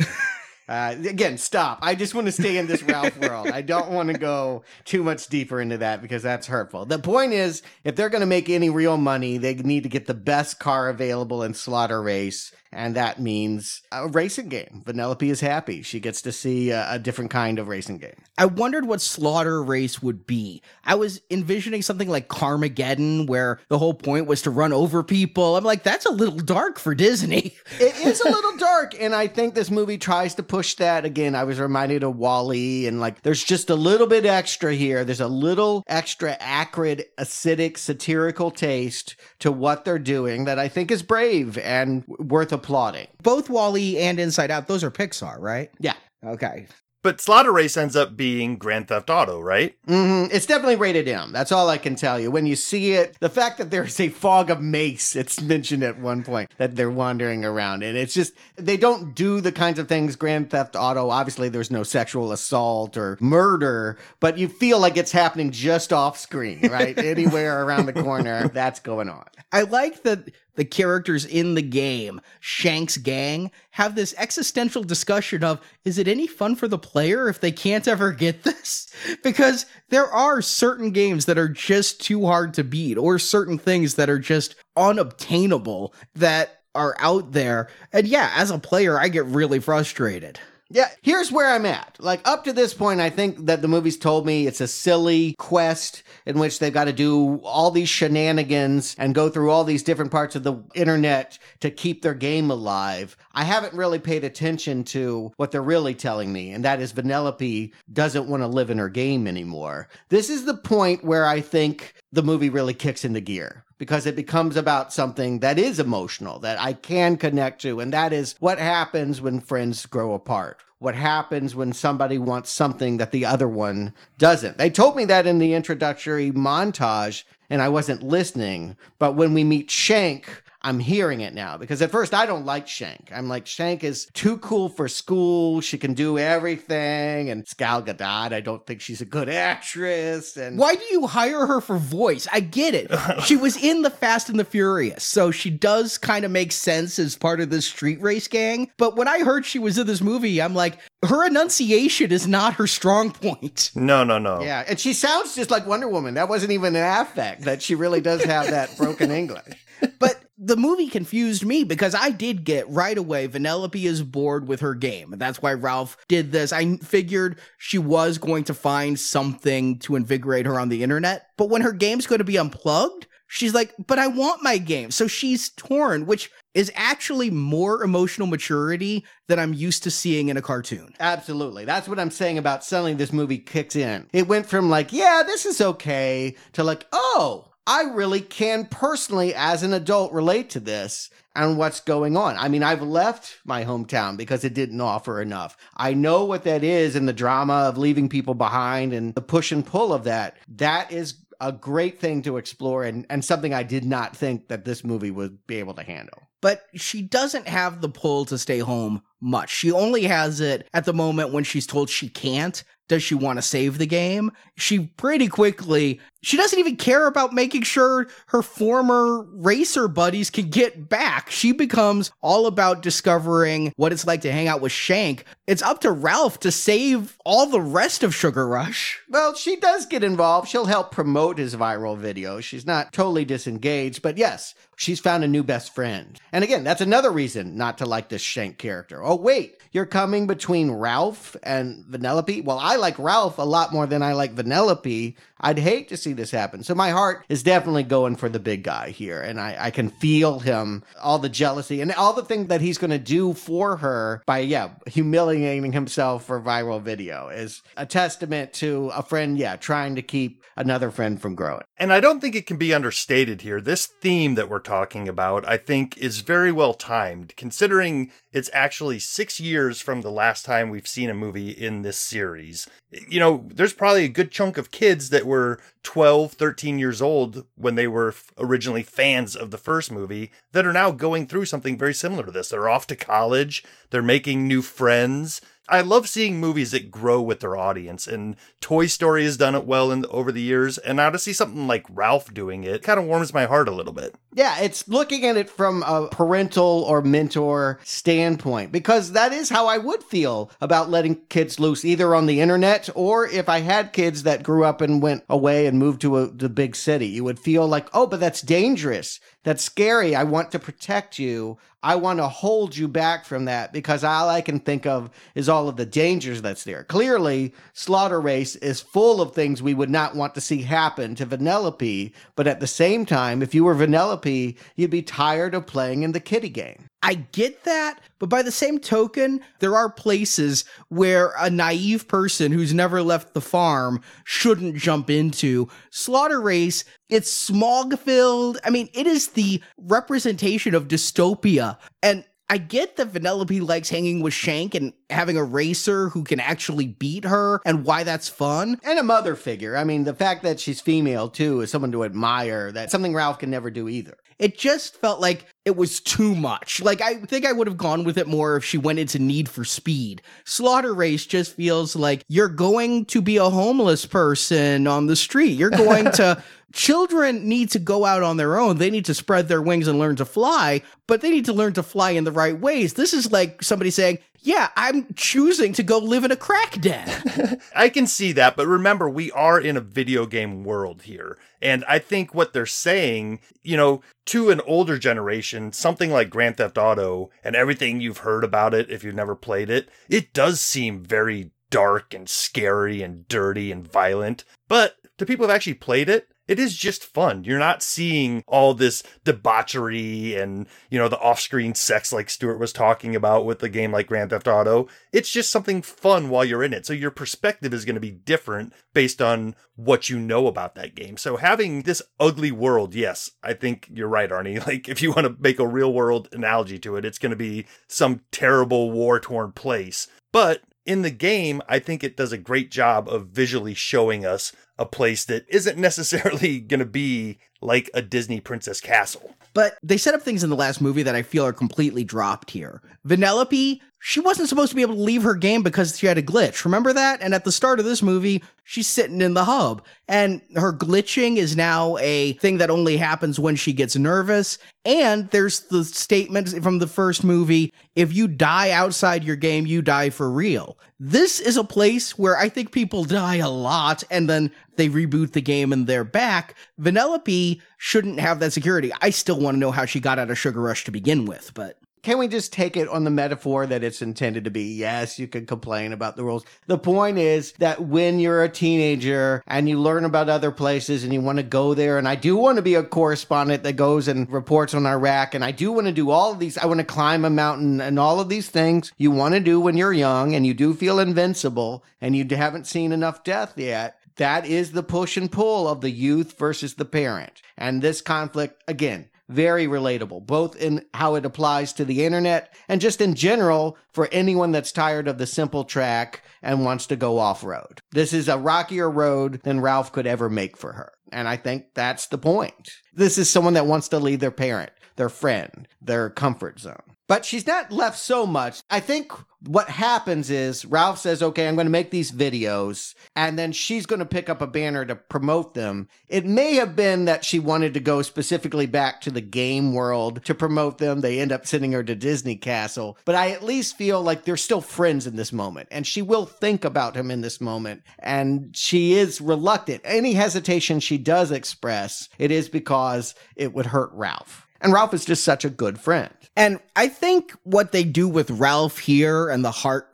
Again, stop. I just want to stay in this Ralph world. I don't want to go too much deeper into that because that's hurtful. The point is, if they're going to make any real money, they need to get the best car available in Slaughter Race. And that means a racing game. Vanellope is happy. She gets to see a different kind of racing game. I wondered what Slaughter Race would be. I was envisioning something like Carmageddon, where the whole point was to run over people. I'm like, that's a little dark for Disney. It is a little dark. And I think this movie tries to push that. Again, I was reminded of WALL-E, and like, there's just a little bit extra here. There's a little extra acrid, acidic, satirical taste to what they're doing that I think is brave and worth applauding. Both WALL-E and Inside Out, those are Pixar, right? Yeah. Okay. But Slaughter Race ends up being Grand Theft Auto, right? Mm-hmm. It's definitely rated M. That's all I can tell you. When you see it, the fact that there's a fog of mace, it's mentioned at one point that they're wandering around. And it's just, they don't do the kinds of things Grand Theft Auto, obviously there's no sexual assault or murder, but you feel like it's happening just off screen, right? Anywhere around the corner, that's going on. I like that the characters in the game, Shank's gang, have this existential discussion of, is it any fun for the player if they can't ever get this? Because there are certain games that are just too hard to beat, or certain things that are just unobtainable that are out there. And yeah, as a player, I get really frustrated. Yeah, here's where I'm at. Like, up to this point, I think that the movie's told me it's a silly quest in which they've got to do all these shenanigans and go through all these different parts of the internet to keep their game alive. I haven't really paid attention to what they're really telling me, and that is Vanellope doesn't want to live in her game anymore. This is the point where I think the movie really kicks into gear, because it becomes about something that is emotional, that I can connect to, and that is what happens when friends grow apart. What happens when somebody wants something that the other one doesn't. They told me that in the introductory montage, and I wasn't listening, but when we meet Shank, I'm hearing it now, because at first I don't like Shank. I'm like, Shank is too cool for school. She can do everything. And Gal Gadot, I don't think she's a good actress. And why do you hire her for voice? I get it. She was in the Fast and the Furious, so she does kind of make sense as part of this street race gang. But when I heard she was in this movie, I'm like, her enunciation is not her strong point. No. Yeah, and she sounds just like Wonder Woman. That wasn't even an affect, that she really does have that broken English. But the movie confused me, because I did get right away Vanellope is bored with her game, and that's why Ralph did this. I figured she was going to find something to invigorate her on the internet, but when her game's going to be unplugged, she's like, but I want my game. So she's torn, which is actually more emotional maturity than I'm used to seeing in a cartoon. Absolutely. That's what I'm saying about suddenly this movie kicks in. It went from like, yeah, this is okay, to like, oh, I really can personally, as an adult, relate to this and what's going on. I mean, I've left my hometown because it didn't offer enough. I know what that is, and the drama of leaving people behind and the push and pull of that. That is a great thing to explore, and something I did not think that this movie would be able to handle. But she doesn't have the pull to stay home much. She only has it at the moment when she's told she can't. Does she want to save the game? She pretty quickly, she doesn't even care about making sure her former racer buddies can get back. She becomes all about discovering what it's like to hang out with Shank. It's up to Ralph to save all the rest of Sugar Rush. Well, she does get involved. She'll help promote his viral video. She's not totally disengaged, but yes, she's found a new best friend. And again, that's another reason not to like this Shank character. Oh, wait, you're coming between Ralph and Vanellope? Well, I like Ralph a lot more than I like Vanellope. I'd hate to see this happen. So my heart is definitely going for the big guy here. And I can feel him, all the jealousy and all the things that he's going to do for her by, humiliating himself for viral video is a testament to a friend, trying to keep another friend from growing. And I don't think it can be understated here. This theme that we're talking about, I think, is very well timed, considering it's actually 6 years from the last time we've seen a movie in this series. you know, there's probably a good chunk of kids that were 12, 13 years old when they were originally fans of the first movie that are now going through something very similar to this. They're off to college. They're making new friends. I love seeing movies that grow with their audience, and Toy Story has done it well over the years, and now to see something like Ralph doing it kind of warms my heart a little bit. Yeah, it's looking at it from a parental or mentor standpoint, because that is how I would feel about letting kids loose, either on the internet or if I had kids that grew up and went away and moved to the big city. You would feel like, oh, but that's dangerous. That's scary. I want to protect you. I want to hold you back from that, because all I can think of is all of the dangers that's there. Clearly, Slaughter Race is full of things we would not want to see happen to Vanellope. But at the same time, if you were Vanellope, you'd be tired of playing in the kitty game. I get that, but by the same token, there are places where a naive person who's never left the farm shouldn't jump into. Slaughter Race, it's smog-filled. I mean, it is the representation of dystopia. And I get that Vanellope likes hanging with Shank and having a racer who can actually beat her and why that's fun. And a mother figure. I mean, the fact that she's female, too, is someone to admire. That's something Ralph can never do either. It just felt like it was too much. Like, I think I would have gone with it more if she went into Need for Speed. Slaughter Race just feels like you're going to be a homeless person on the street. You're going to... Children need to go out on their own. They need to spread their wings and learn to fly, but they need to learn to fly in the right ways. This is like somebody saying, yeah, I'm choosing to go live in a crack den. I can see that, but remember, we are in a video game world here. And I think what they're saying, you know, to an older generation, something like Grand Theft Auto and everything you've heard about it, if you've never played it, it does seem very dark and scary and dirty and violent. But to people who've actually played it, it is just fun. You're not seeing all this debauchery and, you know, the off-screen sex like Stuart was talking about with a game like Grand Theft Auto. It's just something fun while you're in it. So your perspective is going to be different based on what you know about that game. So having this ugly world, yes, I think you're right, Arnie. Like, if you want to make a real-world analogy to it, it's going to be some terrible war-torn place. But in the game, I think it does a great job of visually showing us a place that isn't necessarily going to be like a Disney princess castle. But they set up things in the last movie that I feel are completely dropped here. Vanellope, she wasn't supposed to be able to leave her game because she had a glitch. Remember that? And at the start of this movie, she's sitting in the hub. And her glitching is now a thing that only happens when she gets nervous. And there's the statement from the first movie, if you die outside your game, you die for real. This is a place where I think people die a lot, and then they reboot the game and they're back. Vanellope shouldn't have that security. I still want to know how she got out of Sugar Rush to begin with, but... Can we just take it on the metaphor that it's intended to be? Yes, you can complain about the rules. The point is that when you're a teenager and you learn about other places and you want to go there, and I do want to be a correspondent that goes and reports on Iraq, and I do want to do all of these, I want to climb a mountain, and all of these things you want to do when you're young and you do feel invincible and you haven't seen enough death yet. That is the push and pull of the youth versus the parent. And this conflict, again, very relatable, both in how it applies to the internet and just in general for anyone that's tired of the simple track and wants to go off-road. This is a rockier road than Ralph could ever make for her. And I think that's the point. This is someone that wants to leave their parent, their friend, their comfort zone. But she's not left so much. I think what happens is Ralph says, okay, I'm going to make these videos, and then she's going to pick up a banner to promote them. It may have been that she wanted to go specifically back to the game world to promote them. They end up sending her to Disney Castle. But I at least feel like they're still friends in this moment, and she will think about him in this moment, and she is reluctant. Any hesitation she does express, it is because it would hurt Ralph. And Ralph is just such a good friend. And I think what they do with Ralph here and the heart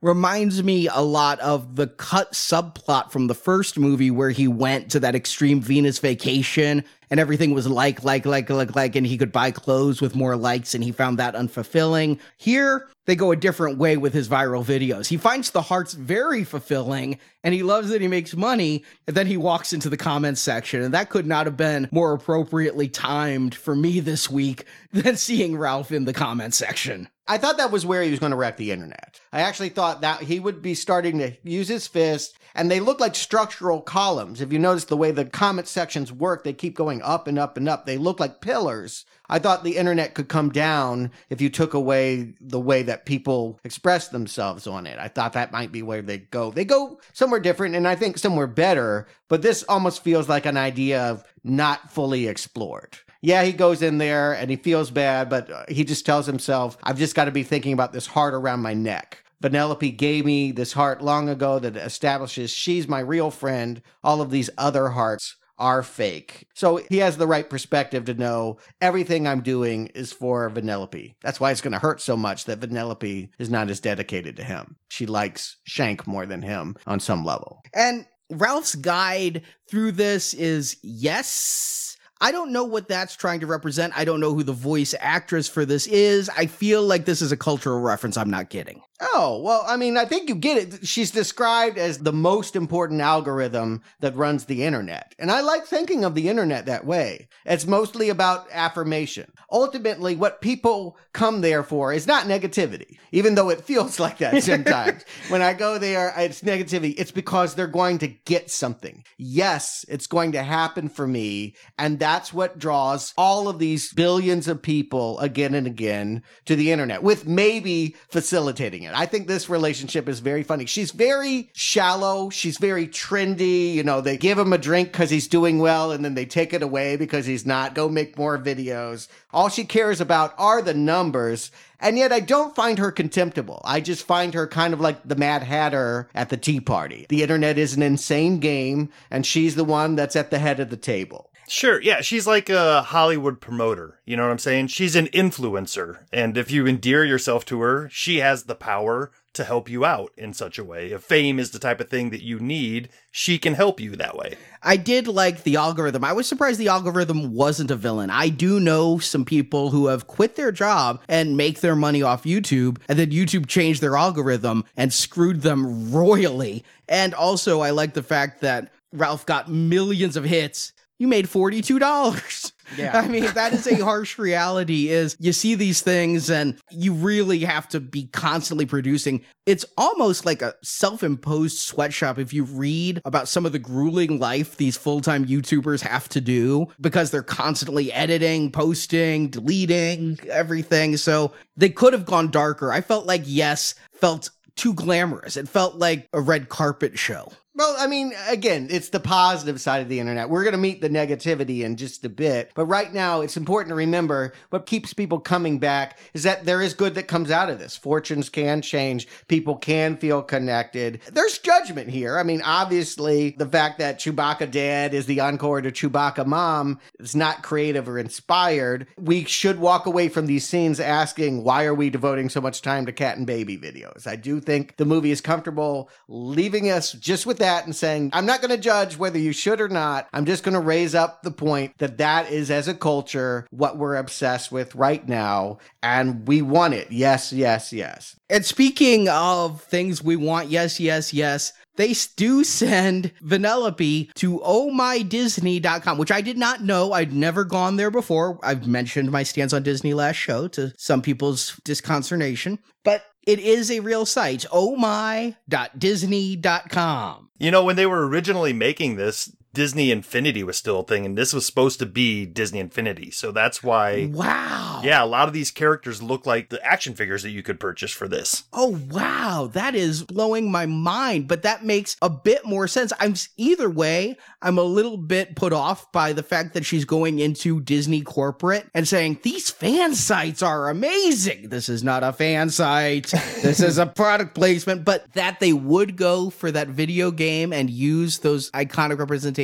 reminds me a lot of the cut subplot from the first movie where he went to that extreme Venus vacation and everything was like, and he could buy clothes with more likes, and he found that unfulfilling. Here, they go a different way with his viral videos. He finds the hearts very fulfilling, and he loves that he makes money, and then he walks into the comments section, and that could not have been more appropriately timed for me this week than seeing Ralph in the comments section. I thought that was where he was going to wreck the internet. I actually thought that he would be starting to use his fist, and they look like structural columns. If you notice the way the comment sections work, they keep going up and up and up. They look like pillars. I thought the internet could come down if you took away the way that people express themselves on it. I thought that might be where they go. They go somewhere different, and I think somewhere better, but this almost feels like an idea of not fully explored. Yeah, he goes in there and he feels bad, but he just tells himself, I've just got to be thinking about this heart around my neck. Vanellope gave me this heart long ago that establishes she's my real friend. All of these other hearts are fake. So he has the right perspective to know everything I'm doing is for Vanellope. That's why it's going to hurt so much that Vanellope is not as dedicated to him. She likes Shank more than him on some level. And Ralph's guide through this is yes. I don't know what that's trying to represent. I don't know who the voice actress for this is. I feel like this is a cultural reference I'm not getting. Oh, well, I mean, I think you get it. She's described as the most important algorithm that runs the internet. And I like thinking of the internet that way. It's mostly about affirmation. Ultimately, what people come there for is not negativity, even though it feels like that sometimes. When I go there, it's negativity. It's because they're going to get something. Yes, it's going to happen for me. And that's what draws all of these billions of people again and again to the internet, with maybe facilitating it. I think this relationship is very funny. She's very shallow. She's very trendy. You know, they give him a drink because he's doing well, and then they take it away because he's not. Go make more videos. All she cares about are the numbers. And yet I don't find her contemptible. I just find her kind of like the Mad Hatter at the Tea Party. The internet is an insane game, and she's the one that's at the head of the table. Sure, yeah, she's like a Hollywood promoter, you know what I'm saying? She's an influencer, and if you endear yourself to her, she has the power to help you out in such a way. If fame is the type of thing that you need, she can help you that way. I did like the algorithm. I was surprised the algorithm wasn't a villain. I do know some people who have quit their job and make their money off YouTube, and then YouTube changed their algorithm and screwed them royally. And also, I like the fact that Ralph got millions of hits. You made $42. Yeah. I mean, that is a harsh reality. Is you see these things and you really have to be constantly producing. It's almost like a self-imposed sweatshop if you read about some of the grueling life these full-time YouTubers have to do because they're constantly editing, posting, deleting, everything. So they could have gone darker. I felt like yes, felt too glamorous. It felt like a red carpet show. Well, I mean, again, it's the positive side of the internet. We're going to meet the negativity in just a bit. But right now, it's important to remember what keeps people coming back is that there is good that comes out of this. Fortunes can change. People can feel connected. There's judgment here. I mean, obviously, the fact that Chewbacca Dad is the encore to Chewbacca Mom is not creative or inspired. We should walk away from these scenes asking, why are we devoting so much time to cat and baby videos? I do think the movie is comfortable leaving us just with that and saying, I'm not going to judge whether you should or not. I'm just going to raise up the point that that is, as a culture, what we're obsessed with right now. And we want it. Yes, yes, yes. And speaking of things we want, yes, yes, yes, they do send Vanellope to OhMyDisney.com, which I did not know. I'd never gone there before. I've mentioned my stance on Disney last show to some people's disconsternation, but it is a real site, ohmy.disney.com. You know, when they were originally making this, Disney Infinity was still a thing, and this was supposed to be Disney Infinity. So that's why... Wow! Yeah, a lot of these characters look like the action figures that you could purchase for this. Oh, wow! That is blowing my mind, but that makes a bit more sense. Either way, I'm a little bit put off by the fact that she's going into Disney corporate and saying, these fan sites are amazing! This is not a fan site. This is a product placement. But that they would go for that video game and use those iconic representations.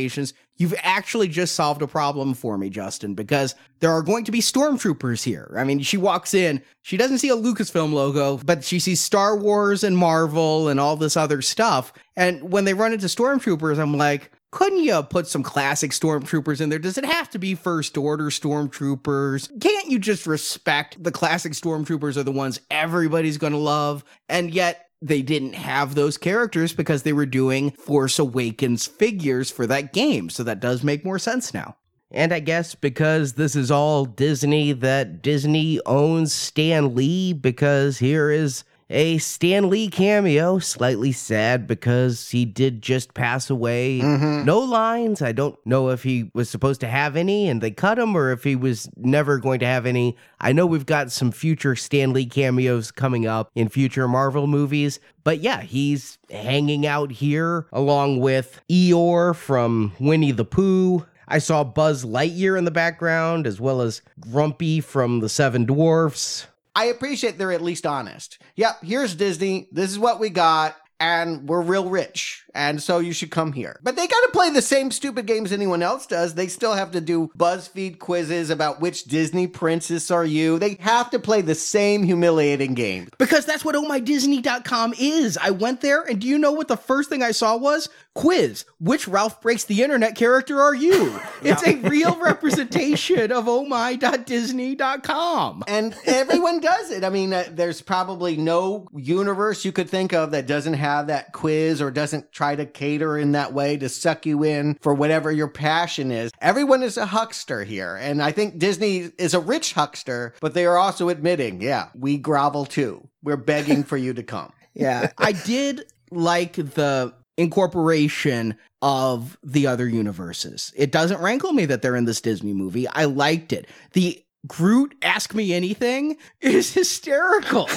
You've actually just solved a problem for me, Justin, because there are going to be stormtroopers here. I mean, she walks in, she doesn't see a Lucasfilm logo, but she sees Star Wars and Marvel and all this other stuff. And when they run into stormtroopers, I'm like, couldn't you put some classic stormtroopers in there? Does it have to be First Order stormtroopers? Can't you just respect the classic stormtroopers are the ones everybody's going to love? And yet, they didn't have those characters because they were doing Force Awakens figures for that game. So that does make more sense now. And I guess because this is all Disney, that Disney owns Stan Lee, because here is a Stan Lee cameo. Slightly sad because he did just pass away. Mm-hmm. No lines. I don't know if he was supposed to have any and they cut him, or if he was never going to have any. I know we've got some future Stan Lee cameos coming up in future Marvel movies. But yeah, he's hanging out here along with Eeyore from Winnie the Pooh. I saw Buzz Lightyear in the background, as well as Grumpy from the Seven Dwarfs. I appreciate they're at least honest. Yep, here's Disney. This is what we got. And we're real rich. And so you should come here. But they got to play the same stupid games anyone else does. They still have to do BuzzFeed quizzes about which Disney princess are you. They have to play the same humiliating game. Because that's what OhMyDisney.com is. I went there, and do you know what the first thing I saw was? Quiz. Which Ralph Breaks the Internet character are you? It's a real representation of OhMy.Disney.com. And everyone does it. I mean, there's probably no universe you could think of that doesn't have that quiz or doesn't try to cater in that way to suck you in for whatever your passion is. Everyone is a huckster here. And I think Disney is a rich huckster, but they are also admitting, yeah, we grovel too. We're begging for you to come. Yeah. I did like the incorporation of the other universes. It doesn't rankle me that they're in this Disney movie. I liked it. The Groot Ask Me Anything is hysterical.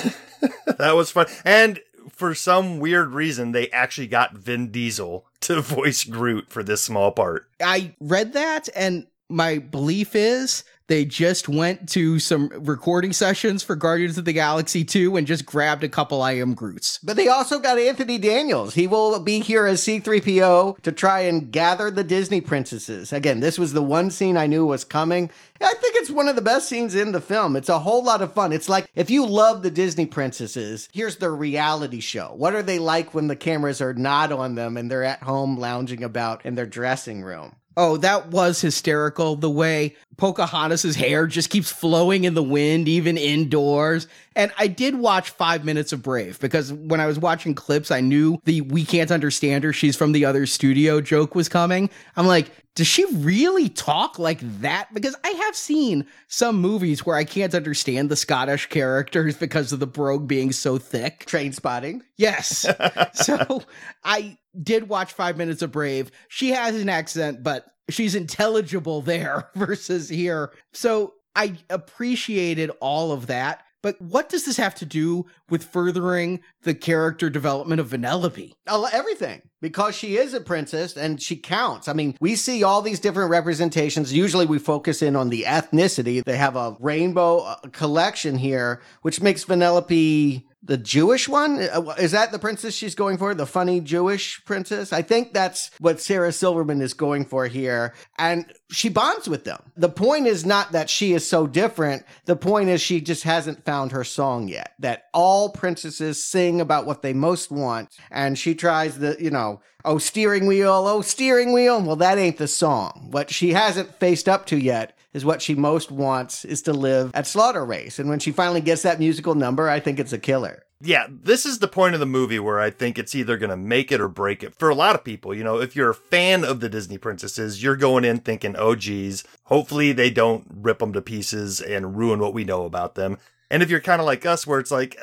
That was fun. And for some weird reason, they actually got Vin Diesel to voice Groot for this small part. I read that, and my belief is they just went to some recording sessions for Guardians of the Galaxy 2 and just grabbed a couple I Am Groots. But they also got Anthony Daniels. He will be here as C-3PO to try and gather the Disney princesses. Again, this was the one scene I knew was coming. I think it's one of the best scenes in the film. It's a whole lot of fun. It's like, if you love the Disney princesses, here's their reality show. What are they like when the cameras are not on them and they're at home lounging about in their dressing room? Oh, that was hysterical. The way Pocahontas' hair just keeps flowing in the wind, even indoors. And I did watch 5 minutes of Brave, because when I was watching clips, I knew the "we can't understand her, she's from the other studio" joke was coming. I'm like, does she really talk like that? Because I have seen some movies where I can't understand the Scottish characters because of the brogue being so thick. Trainspotting. Yes. So I did watch 5 minutes of Brave. She has an accent, but she's intelligible there versus here. So I appreciated all of that. But what does this have to do with furthering the character development of Vanellope? Everything, because she is a princess and she counts. I mean, we see all these different representations. Usually we focus in on the ethnicity. They have a rainbow collection here, which makes Vanellope the Jewish one? Is that the princess she's going for? The funny Jewish princess? I think that's what Sarah Silverman is going for here. And she bonds with them. The point is not that she is so different. The point is she just hasn't found her song yet. That all princesses sing about what they most want. And she tries the, oh, steering wheel, oh, steering wheel. Well, that ain't the song. What she hasn't faced up to yet is what she most wants is to live at Slaughter Race. And when she finally gets that musical number, I think it's a killer. Yeah, this is the point of the movie where I think it's either going to make it or break it. For a lot of people, if you're a fan of the Disney princesses, you're going in thinking, oh, geez, hopefully they don't rip them to pieces and ruin what we know about them. And if you're kind of like us, where it's like,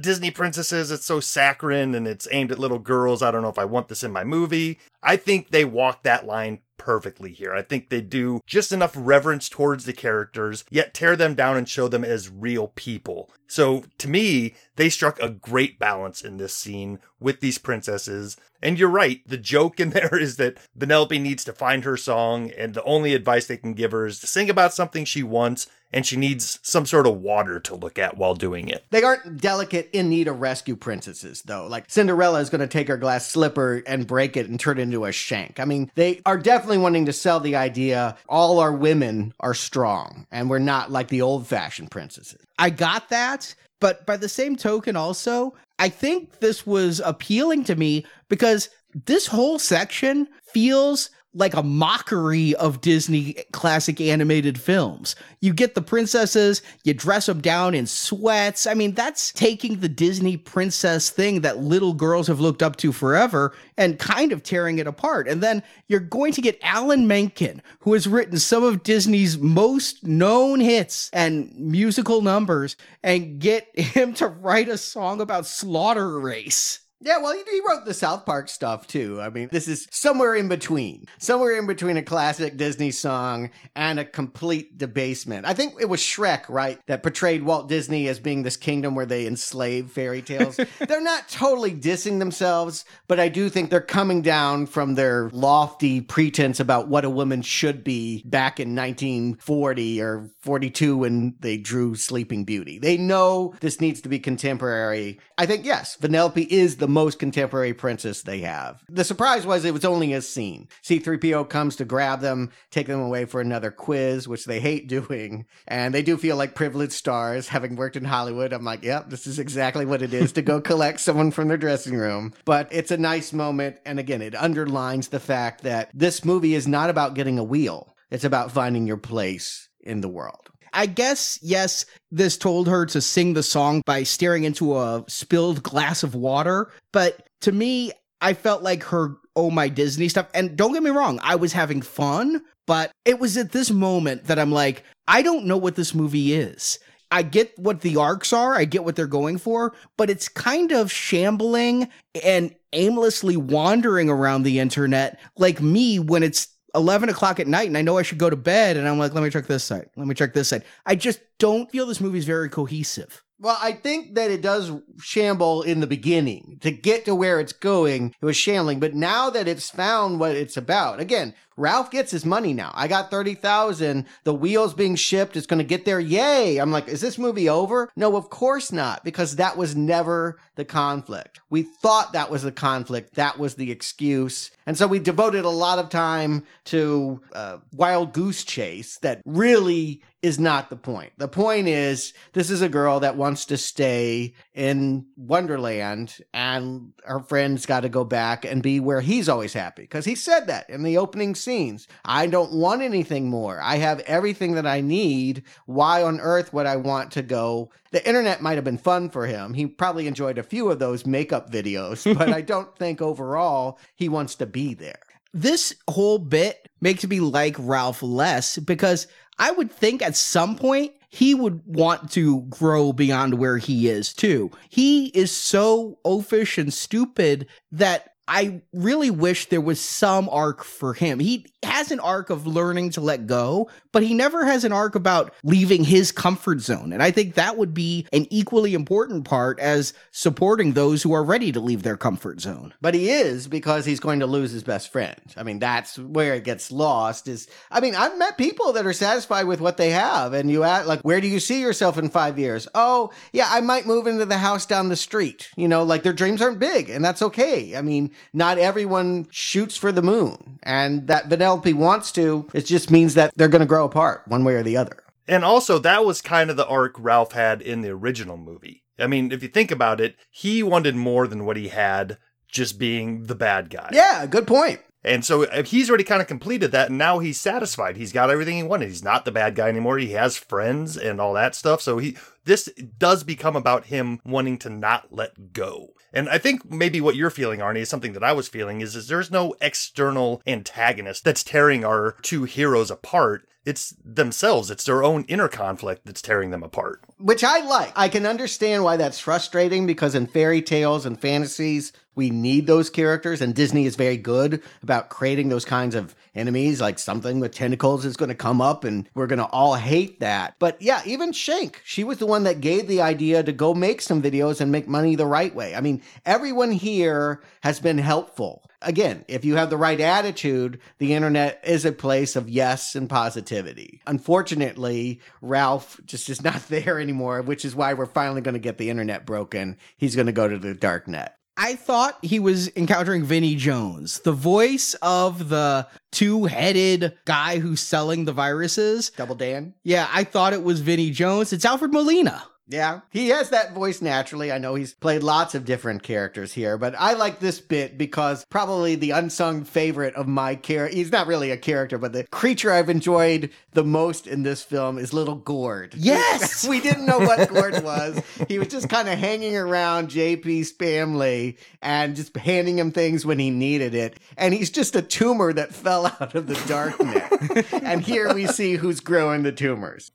Disney princesses, it's so saccharine and it's aimed at little girls, I don't know if I want this in my movie. I think they walk that line perfectly here. I think they do just enough reverence towards the characters, yet tear them down and show them as real people. So to me, they struck a great balance in this scene with these princesses. And you're right, the joke in there is that Vanellope needs to find her song, and the only advice they can give her is to sing about something she wants, and she needs some sort of water to look at while doing it. They aren't delicate, in need of rescue princesses, though. Like, Cinderella is going to take her glass slipper and break it and turn it into a shank. I mean, they are definitely wanting to sell the idea all our women are strong, and we're not like the old-fashioned princesses. I got that, but by the same token also, I think this was appealing to me because this whole section feels like a mockery of Disney classic animated films. You get the princesses, you dress them down in sweats. I mean, that's taking the Disney princess thing that little girls have looked up to forever and kind of tearing it apart. And then you're going to get Alan Menken, who has written some of Disney's most known hits and musical numbers, and get him to write a song about Slaughter Race. Yeah, well, he wrote the South Park stuff, too. I mean, this is somewhere in between. Somewhere in between a classic Disney song and a complete debasement. I think it was Shrek, right, that portrayed Walt Disney as being this kingdom where they enslave fairy tales. They're not totally dissing themselves, but I do think they're coming down from their lofty pretense about what a woman should be back in 1940 or 42 when they drew Sleeping Beauty. They know this needs to be contemporary. I think, yes, Vanellope is the most contemporary princess they have. The surprise was it was only a scene. C-3PO comes to grab them, take them away for another quiz, which they hate doing. And they do feel like privileged stars. Having worked in Hollywood, I'm like, yep, this is exactly what it is to go collect someone from their dressing room. But it's a nice moment. And again, it underlines the fact that this movie is not about getting a wheel. It's about finding your place in the world. I guess, yes, this told her to sing the song by staring into a spilled glass of water. But to me, I felt like her Oh My Disney stuff. And don't get me wrong, I was having fun. But it was at this moment that I'm like, I don't know what this movie is. I get what the arcs are. I get what they're going for. But it's kind of shambling and aimlessly wandering around the internet like me when it's 11 o'clock at night and I know I should go to bed and I'm like, let me check this site. Let me check this site. I just don't feel this movie is very cohesive. Well, I think that it does shamble in the beginning. To get to where it's going, it was shambling. But now that it's found what it's about, again, Ralph gets his money now. I got $30,000. The wheel's being shipped. It's going to get there. Yay. I'm like, is this movie over? No, of course not, because that was never the conflict. We thought that was the conflict. That was the excuse. And so we devoted a lot of time to a wild goose chase that really is not the point. The point is, this is a girl that wants to stay in Wonderland and her friend's got to go back and be where he's always happy. Because he said that in the opening scenes. I don't want anything more. I have everything that I need. Why on earth would I want to go? The internet might have been fun for him. He probably enjoyed a few of those makeup videos, but I don't think overall he wants to be there. This whole bit makes me like Ralph less because I would think at some point he would want to grow beyond where he is too. He is so oafish and stupid that I really wish there was some arc for him. He has an arc of learning to let go, but he never has an arc about leaving his comfort zone. And I think that would be an equally important part as supporting those who are ready to leave their comfort zone. But he is, because he's going to lose his best friend. I mean, that's where it gets lost is, I mean, I've met people that are satisfied with what they have. And you ask, like, where do you see yourself in 5 years? Oh, yeah, I might move into the house down the street. You know, like their dreams aren't big and that's okay. I mean, not everyone shoots for the moon, and that Vanellope wants to, it just means that they're going to grow apart one way or the other. And also, that was kind of the arc Ralph had in the original movie. I mean, if you think about it, he wanted more than what he had just being the bad guy. Yeah, good point. And so he's already kind of completed that, and now he's satisfied. He's got everything he wanted. He's not the bad guy anymore. He has friends and all that stuff. So this does become about him wanting to not let go. And I think maybe what you're feeling, Arnie, is something that I was feeling, is there's no external antagonist that's tearing our two heroes apart. It's themselves. It's their own inner conflict that's tearing them apart. Which I like. I can understand why that's frustrating, because in fairy tales and fantasies, we need those characters, and Disney is very good about creating those kinds of enemies, like something with tentacles is going to come up, and we're going to all hate that. But yeah, even Shank, she was the one that gave the idea to go make some videos and make money the right way. I mean, everyone here has been helpful. Again, if you have the right attitude, the internet is a place of yes and positivity. Unfortunately, Ralph just is not there anymore, which is why we're finally going to get the internet broken. He's going to go to the dark net. I thought he was encountering Vinnie Jones, the voice of the two-headed guy who's selling the viruses. Double Dan? Yeah, I thought it was Vinnie Jones. It's Alfred Molina. Yeah, he has that voice naturally. I know he's played lots of different characters here, but I like this bit because probably the unsung favorite of my character, he's not really a character, but the creature I've enjoyed the most in this film is Little Gord. Yes! We didn't know what Gord was. He was just kind of hanging around JP's family and just handing him things when he needed it. And he's just a tumor that fell out of the dark net. And here we see who's growing the tumors.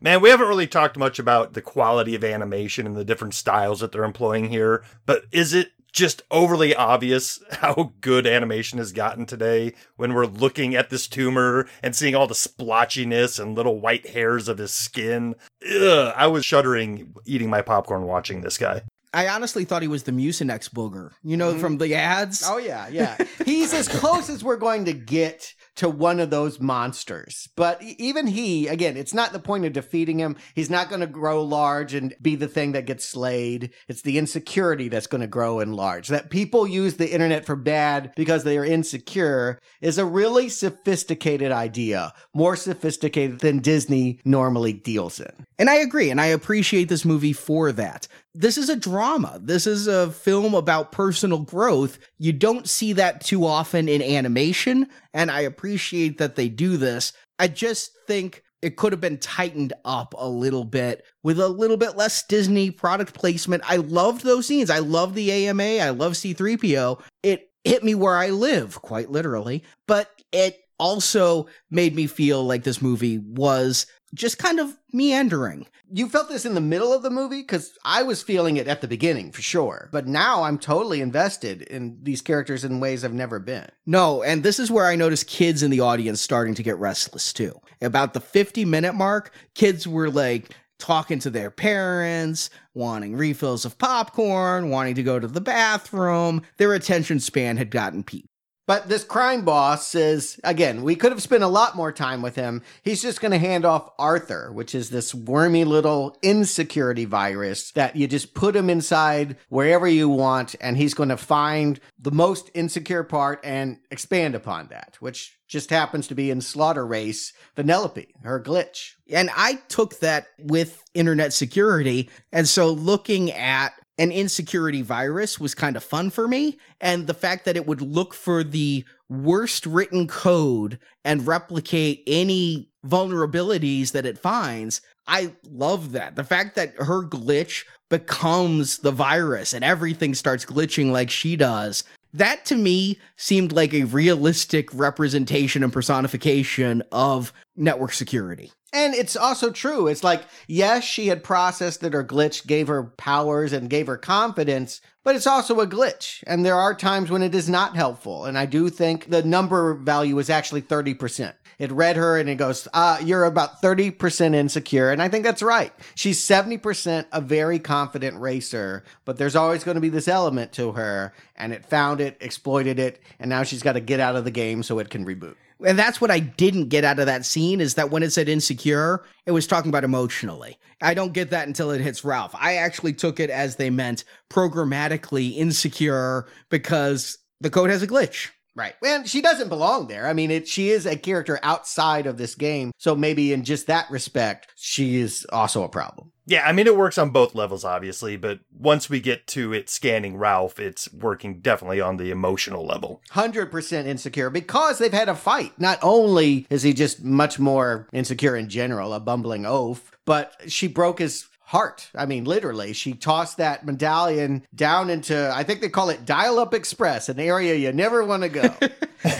Man, we haven't really talked much about the quality of animation and the different styles that they're employing here, but is it just overly obvious how good animation has gotten today when we're looking at this tumor and seeing all the splotchiness and little white hairs of his skin? Ugh, I was shuddering eating my popcorn watching this guy. I honestly thought he was the Mucinex booger, you know, from the ads. Oh, yeah, yeah. He's as close as we're going to get to one of those monsters. But even he, again, it's not the point of defeating him. He's not going to grow large and be the thing that gets slayed. It's the insecurity that's going to grow in large. That people use the internet for bad because they are insecure is a really sophisticated idea, more sophisticated than Disney normally deals in. And I agree, and I appreciate this movie for that. This is a drama. This is a film about personal growth. You don't see that too often in animation, and I appreciate that they do this. I just think it could have been tightened up a little bit with a little bit less Disney product placement. I loved those scenes. I loved the AMA. I love C-3PO. It hit me where I live, quite literally, but it also made me feel like this movie was just kind of meandering. You felt this in the middle of the movie? Because I was feeling it at the beginning, for sure. But now I'm totally invested in these characters in ways I've never been. No, and this is where I noticed kids in the audience starting to get restless, too. About the 50-minute mark, kids were, like, talking to their parents, wanting refills of popcorn, wanting to go to the bathroom. Their attention span had gotten peaked. But this crime boss is, again, we could have spent a lot more time with him. He's just going to hand off Arthur, which is this wormy little insecurity virus that you just put him inside wherever you want, and he's going to find the most insecure part and expand upon that, which just happens to be in Slaughter Race, Vanellope, her glitch. And I took that with internet security, and so looking at an insecurity virus was kind of fun for me. And the fact that it would look for the worst written code and replicate any vulnerabilities that it finds, I love that. The fact that her glitch becomes the virus and everything starts glitching like she does, that to me seemed like a realistic representation and personification of network security. And it's also true. It's like, yes, she had processed that her glitch gave her powers and gave her confidence, but it's also a glitch. And there are times when it is not helpful. And I do think the number value is actually 30%. It read her and it goes, you're about 30% insecure. And I think that's right. She's 70% a very confident racer, but there's always going to be this element to her. And it found it, exploited it, and now she's got to get out of the game so it can reboot. And that's what I didn't get out of that scene, is that when it said insecure, it was talking about emotionally. I don't get that until it hits Ralph. I actually took it as they meant programmatically insecure because the code has a glitch. Right. And she doesn't belong there. I mean, she is a character outside of this game. So maybe in just that respect, she is also a problem. Yeah, I mean, it works on both levels, obviously, but once we get to it scanning Ralph, it's working definitely on the emotional level. 100% insecure because they've had a fight. Not only is he just much more insecure in general, a bumbling oaf, but she broke his heart. I mean, literally, she tossed that medallion down into, I think they call it Dial-Up Express, an area you never want to go.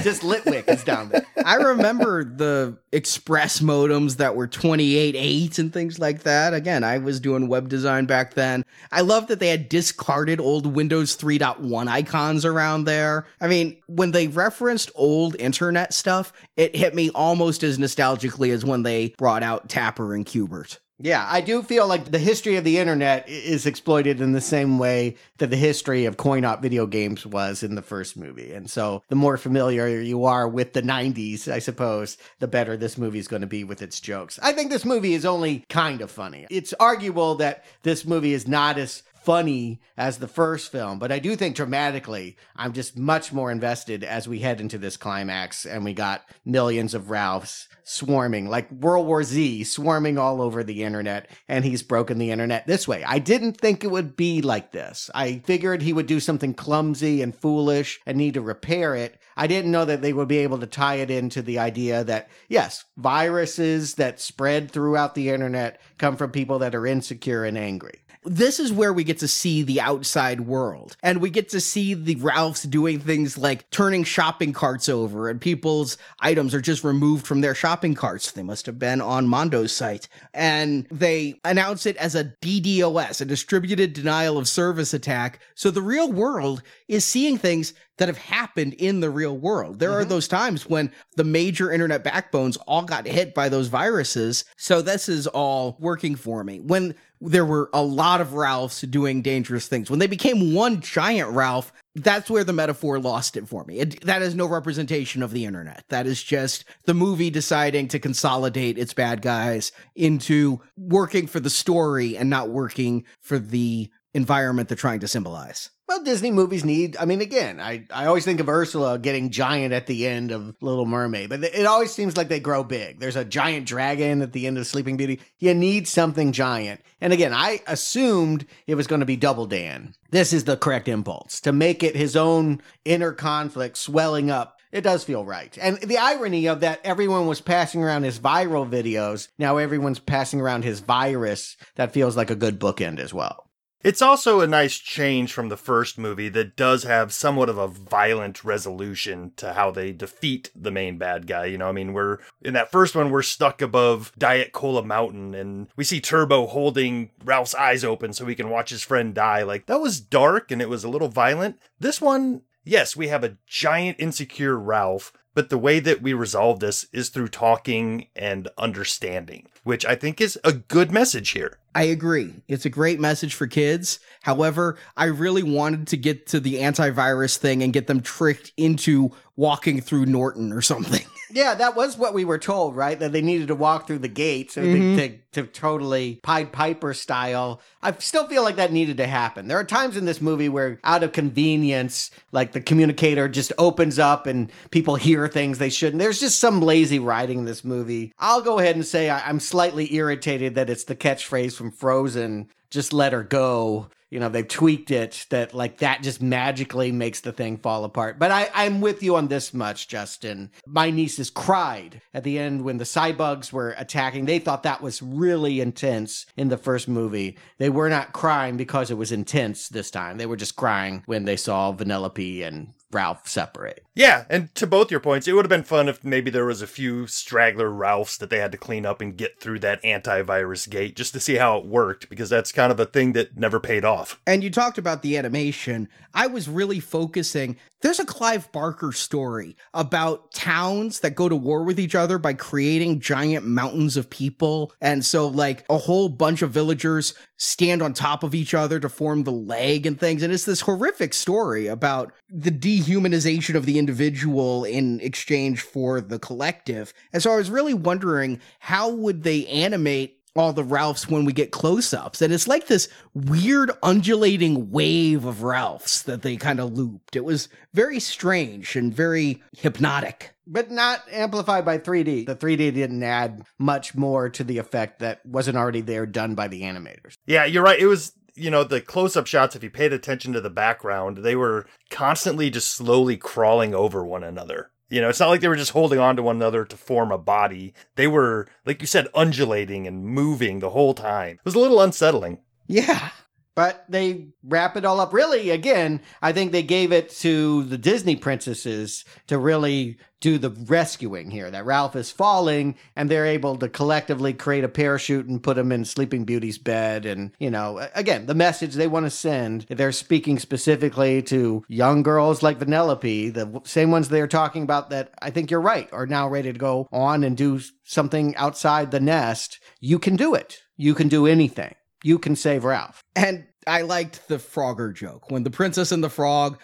Just Litwak is down there. I remember the Express modems that were 28.8 and things like that. Again, I was doing web design back then. I love that they had discarded old Windows 3.1 icons around there. I mean, when they referenced old internet stuff, it hit me almost as nostalgically as when they brought out Tapper and Qbert. Yeah, I do feel like the history of the internet is exploited in the same way that the history of coin-op video games was in the first movie. And so the more familiar you are with the 90s, I suppose, the better this movie is going to be with its jokes. I think this movie is only kind of funny. It's arguable that this movie is not as funny as the first film, but I do think dramatically I'm just much more invested as we head into this climax and we got millions of Ralphs swarming like World War Z, swarming all over the internet, and he's broken the internet this way. I didn't think it would be like this. I figured he would do something clumsy and foolish and need to repair it. I didn't know that they would be able to tie it into the idea that, yes, viruses that spread throughout the internet come from people that are insecure and angry. This is where we get to see the outside world, and we get to see the Ralphs doing things like turning shopping carts over, and people's items are just removed from their shopping carts. They must have been on Mondo's site. And they announce it as a DDoS, a distributed denial of service attack. So the real world is seeing things that have happened in the real world. There are those times when the major internet backbones all got hit by those viruses. So this is all working for me. When there were a lot of Ralphs doing dangerous things, when they became one giant Ralph, that's where the metaphor lost it for me. That is no representation of the internet. That is just the movie deciding to consolidate its bad guys into working for the story and not working for the environment they're trying to symbolize. Well, Disney movies need, I mean, again, I always think of Ursula getting giant at the end of Little Mermaid, but it always seems like they grow big. There's a giant dragon at the end of Sleeping Beauty. You need something giant. And again, I assumed it was going to be Double Dan. This is the correct impulse to make it his own inner conflict swelling up. It does feel right. And the irony of that, everyone was passing around his viral videos. Now everyone's passing around his virus. That feels like a good bookend as well. It's also a nice change from the first movie that does have somewhat of a violent resolution to how they defeat the main bad guy. You know, I mean, we're in that first one, we're stuck above Diet Cola Mountain and we see Turbo holding Ralph's eyes open so he can watch his friend die. Like, that was dark and it was a little violent. This one, yes, we have a giant insecure Ralph, but the way that we resolve this is through talking and understanding, which I think is a good message here. I agree. It's a great message for kids. However, I really wanted to get to the antivirus thing and get them tricked into walking through Norton or something. Yeah, that was what we were told, right? That they needed to walk through the gates to totally Pied Piper style. I still feel like that needed to happen. There are times in this movie where out of convenience, like the communicator just opens up and people hear things they shouldn't. There's just some lazy writing in this movie. I'll go ahead and say I'm slightly irritated that it's the catchphrase from Frozen, just let her go. You know, they've tweaked it that like that just magically makes the thing fall apart. But I'm with you on this much, Justin. My nieces cried at the end when the cybugs were attacking. They thought that was really intense in the first movie. They were not crying because it was intense this time. They were just crying when they saw Vanellope and Ralph separate. Yeah, and to both your points, it would have been fun if maybe there was a few straggler Ralphs that they had to clean up and get through that antivirus gate just to see how it worked, because that's kind of a thing that never paid off. And you talked about the animation. I was really focusing. There's a Clive Barker story about towns that go to war with each other by creating giant mountains of people. And so like a whole bunch of villagers stand on top of each other to form the leg and things. And it's this horrific story about the dehumanization of the individual in exchange for the collective. And so I was really wondering, how would they animate all the Ralphs when we get close-ups? And it's like this weird undulating wave of Ralphs that they kind of looped. It was very strange and very hypnotic. But not amplified by 3D. The 3D didn't add much more to the effect that wasn't already there done by the animators. Yeah, you're right. It was, you know, the close-up shots, if you paid attention to the background, they were constantly just slowly crawling over one another. You know, it's not like they were just holding on to one another to form a body. They were, like you said, undulating and moving the whole time. It was a little unsettling. Yeah. But they wrap it all up. Really, again, I think they gave it to the Disney princesses to really do the rescuing here, that Ralph is falling and they're able to collectively create a parachute and put him in Sleeping Beauty's bed. And, you know, again, the message they want to send, they're speaking specifically to young girls like Vanellope, the same ones they're talking about that I think you're right, are now ready to go on and do something outside the nest. You can do it. You can do anything. You can save Ralph. And I liked the Frogger joke. When the Princess and the frog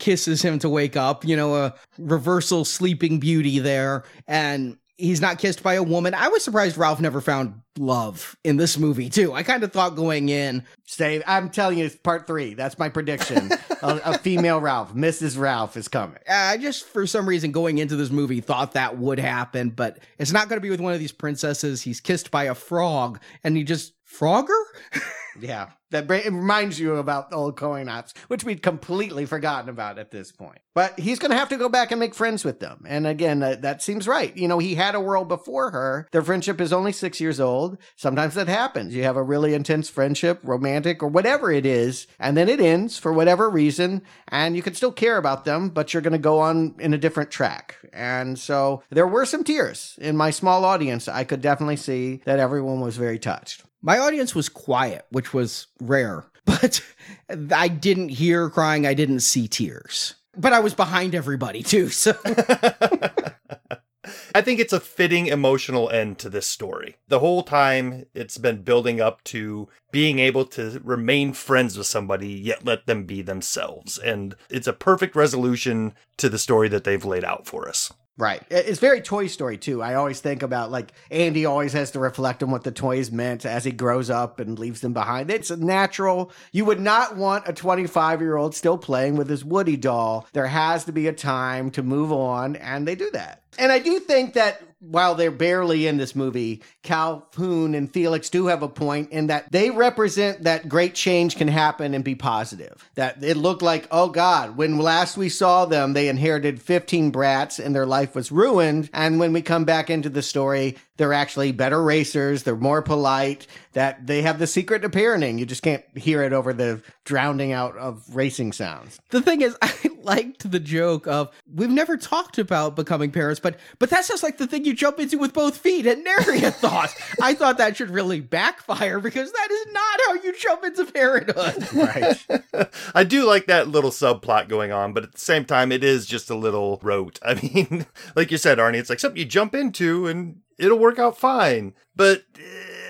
kisses him to wake up, you know, a reversal Sleeping Beauty there. And He's not kissed by a woman. I was surprised Ralph never found love in this movie, too. I kind of thought going in... Steve, I'm telling you, it's part three. That's my prediction. A female Ralph. Mrs. Ralph is coming. I just, for some reason, going into this movie, thought that would happen. But it's not going to be with one of these princesses. He's kissed by a frog. And he just... Frogger? Yeah, that it reminds you about old coin ops, which we'd completely forgotten about at this point. But he's going to have to go back and make friends with them. And again, that seems right. You know, he had a world before her. Their friendship is only 6 years old. Sometimes that happens. You have a really intense friendship, romantic or whatever it is, and then it ends for whatever reason. And you can still care about them, but you're going to go on in a different track. And so there were some tears in my small audience. I could definitely see that everyone was very touched. My audience was quiet, which was rare, but I didn't hear crying. I didn't see tears, but I was behind everybody too. So I think it's a fitting emotional end to this story. The whole time it's been building up to being able to remain friends with somebody, yet let them be themselves. And it's a perfect resolution to the story that they've laid out for us. Right. It's very Toy Story, too. I always think about, like, Andy always has to reflect on what the toys meant as he grows up and leaves them behind. It's a natural. You would not want a 25-year-old still playing with his Woody doll. There has to be a time to move on, and they do that. And I do think that while they're barely in this movie, Calhoun and Felix do have a point in that they represent that great change can happen and be positive. That it looked like, oh God, when last we saw them, they inherited 15 brats and their life was ruined. And when we come back into the story, they're actually better racers. They're more polite. That they have the secret to parenting. You just can't hear it over the drowning out of racing sounds. The thing is, I liked the joke of, we've never talked about becoming parents, but that's just like the thing you jump into with both feet. And Naria thought, I thought that should really backfire because that is not how you jump into parenthood. Right. I do like that little subplot going on, but at the same time, it is just a little rote. I mean, like you said, Arnie, it's like something you jump into and it'll work out fine. But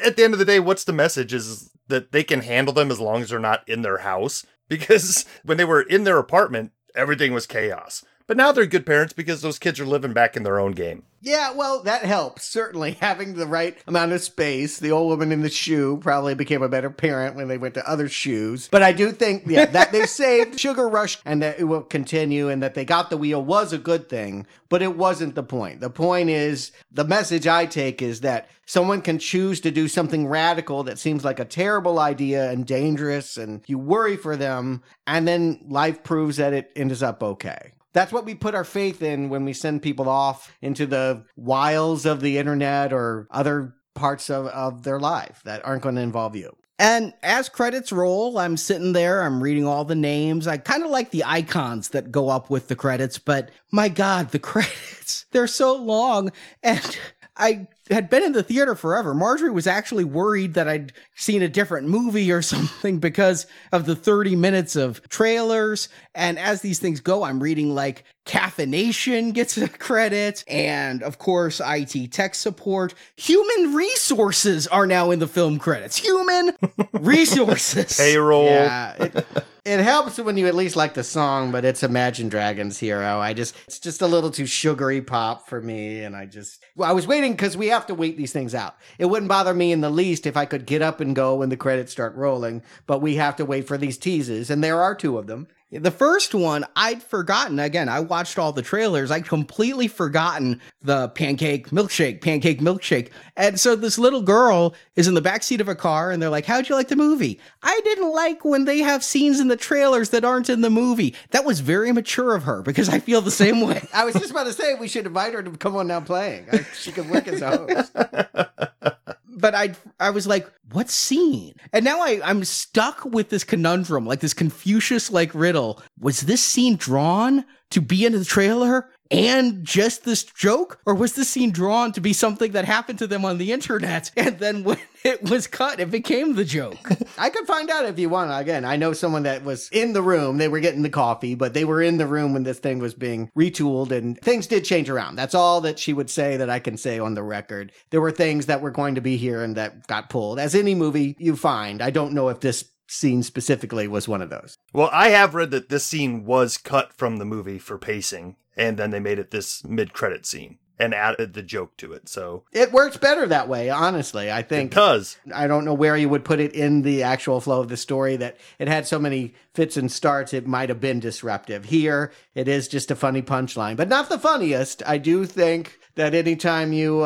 at the end of the day, what's the message is that they can handle them as long as they're not in their house. Because when they were in their apartment, everything was chaos. But now they're good parents because those kids are living back in their own game. Yeah, well, that helps. Certainly having the right amount of space. The old woman in the shoe probably became a better parent when they went to other shoes. But I do think, yeah, that they saved Sugar Rush and that it will continue and that they got the wheel was a good thing, but it wasn't the point. The point is, the message I take is that someone can choose to do something radical that seems like a terrible idea and dangerous and you worry for them. And then life proves that it ends up okay. That's what we put our faith in when we send people off into the wiles of the internet or other parts of their life that aren't going to involve you. And as credits roll, I'm sitting there, I'm reading all the names. I kind of like the icons that go up with the credits, but my God, the credits, they're so long. And I had been in the theater forever. Marjorie was actually worried that I'd seen a different movie or something because of the 30 minutes of trailers. And as these things go, I'm reading like Caffeination gets a credit. And of course, IT tech support. Human resources are now in the film credits. Human resources. Payroll. Yeah, it helps when you at least like the song, but it's Imagine Dragons Hero. It's just a little too sugary pop for me. And I was waiting because we have to wait these things out. It wouldn't bother me in the least if I could get up and go when the credits start rolling, but we have to wait for these teases, and there are two of them. The first one, I'd forgotten. Again, I watched all the trailers. I'd completely forgotten the pancake milkshake. And so this little girl is in the backseat of a car, and they're like, how'd you like the movie? I didn't like when they have scenes in the trailers that aren't in the movie. That was very mature of her, because I feel the same way. I was just about to say, we should invite her to come on Now Playing. She could work as a host. But I was like, what scene? And now I'm stuck with this conundrum, like this Confucius-like riddle. Was this scene drawn to be in the trailer and just this joke? Or was this scene drawn to be something that happened to them on the internet? And then when it was cut, it became the joke. I could find out if you want. Again, I know someone that was in the room. They were getting the coffee, but they were in the room when this thing was being retooled and things did change around. That's all that she would say that I can say on the record. There were things that were going to be here and that got pulled. As any movie you find, I don't know if this scene specifically was one of those. Well, I have read that this scene was cut from the movie for pacing, and then they made it this mid-credit scene. and added the joke to it. So it works better that way, honestly, I think. It does. I don't know where you would put it in the actual flow of the story, that it had so many fits and starts, it might have been disruptive. Here, it is just a funny punchline, but not the funniest. I do think that anytime you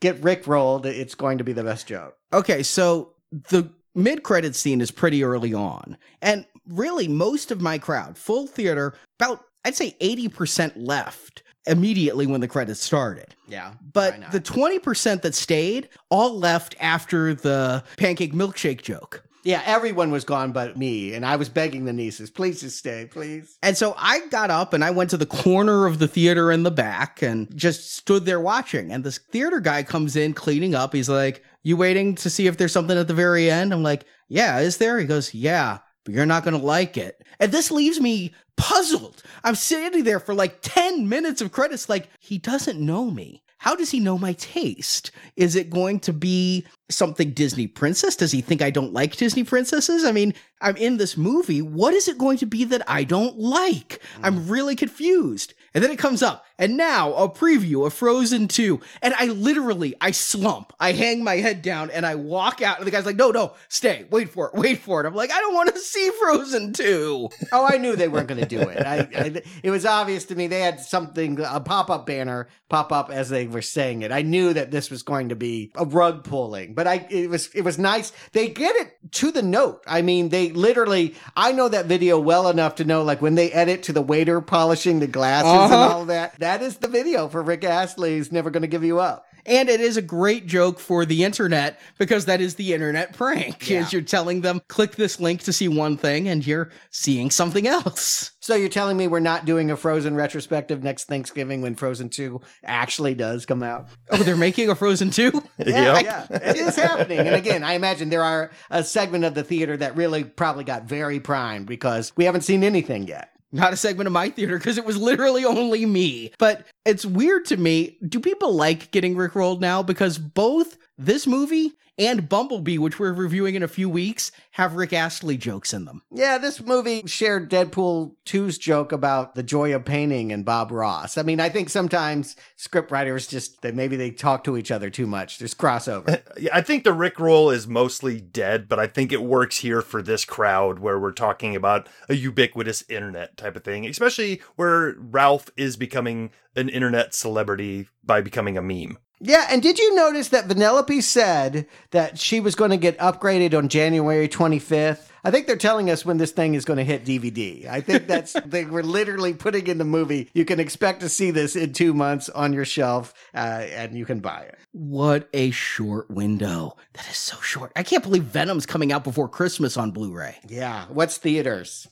get Rickrolled, it's going to be the best joke. Okay, so the mid-credit scene is pretty early on, and really most of my crowd, full theater, about, I'd say 80% left immediately when the credits started. Yeah. But the 20% that stayed all left after the pancake milkshake joke. Yeah, everyone was gone but me, and I was begging the nieces, please just stay, please. And so I got up, and I went to the corner of the theater in the back and just stood there watching. And this theater guy comes in cleaning up. He's like, you waiting to see if there's something at the very end? I'm like, yeah, is there? He goes, yeah, but you're not going to like it. And this leaves me puzzled. I'm sitting there for like 10 minutes of credits like, he doesn't know me. How does he know my taste? Is it going to be something Disney princess? Does he think I don't like Disney princesses? I mean, I'm in this movie. What is it going to be that I don't like? I'm really confused. And then it comes up. And now a preview of Frozen 2. And I slump. I hang my head down and I walk out. And the guy's like, no, stay. Wait for it. Wait for it. I'm like, I don't want to see Frozen 2. Oh, I knew they weren't going to do it. It was obvious to me. They had something, a pop-up banner pop up as they were saying it. I knew that this was going to be a rug pulling, but it was nice. They get it to the note. I mean, they literally, I know that video well enough to know, like when they edit to the waiter polishing the glasses and all that, that is the video for Rick Astley's Never Gonna Give You Up. And it is a great joke for the internet, because that is the internet prank. Yeah. Is you're telling them, click this link to see one thing, and you're seeing something else. So you're telling me we're not doing a Frozen retrospective next Thanksgiving when Frozen 2 actually does come out? Oh, they're making a Frozen 2? Yeah, it is happening. And again, I imagine there are a segment of the theater that really probably got very primed because we haven't seen anything yet. Not a segment of my theater, because it was literally only me. But it's weird to me. Do people like getting Rickrolled now? Because both this movie and Bumblebee, which we're reviewing in a few weeks, have Rick Astley jokes in them. Yeah, this movie shared Deadpool 2's joke about the joy of painting and Bob Ross. I mean, I think sometimes scriptwriters just, maybe they talk to each other too much. There's crossover. I think the Rickroll is mostly dead, but I think it works here for this crowd where we're talking about a ubiquitous internet type of thing, especially where Ralph is becoming an internet celebrity by becoming a meme. Yeah, and did you notice that Vanellope said that she was going to get upgraded on January 25th? I think they're telling us when this thing is going to hit DVD. I think that's they were literally putting in the movie. You can expect to see this in 2 months on your shelf, and you can buy it. What a short window. That is so short. I can't believe Venom's coming out before Christmas on Blu-ray. Yeah, what's theaters?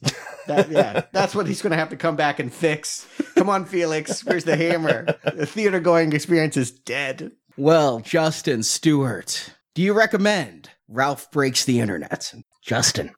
That's what he's going to have to come back and fix. Come on, Felix, where's the hammer? The theater-going experience is dead. Well, Justin Stewart, do you recommend Ralph Breaks the Internet? Justin.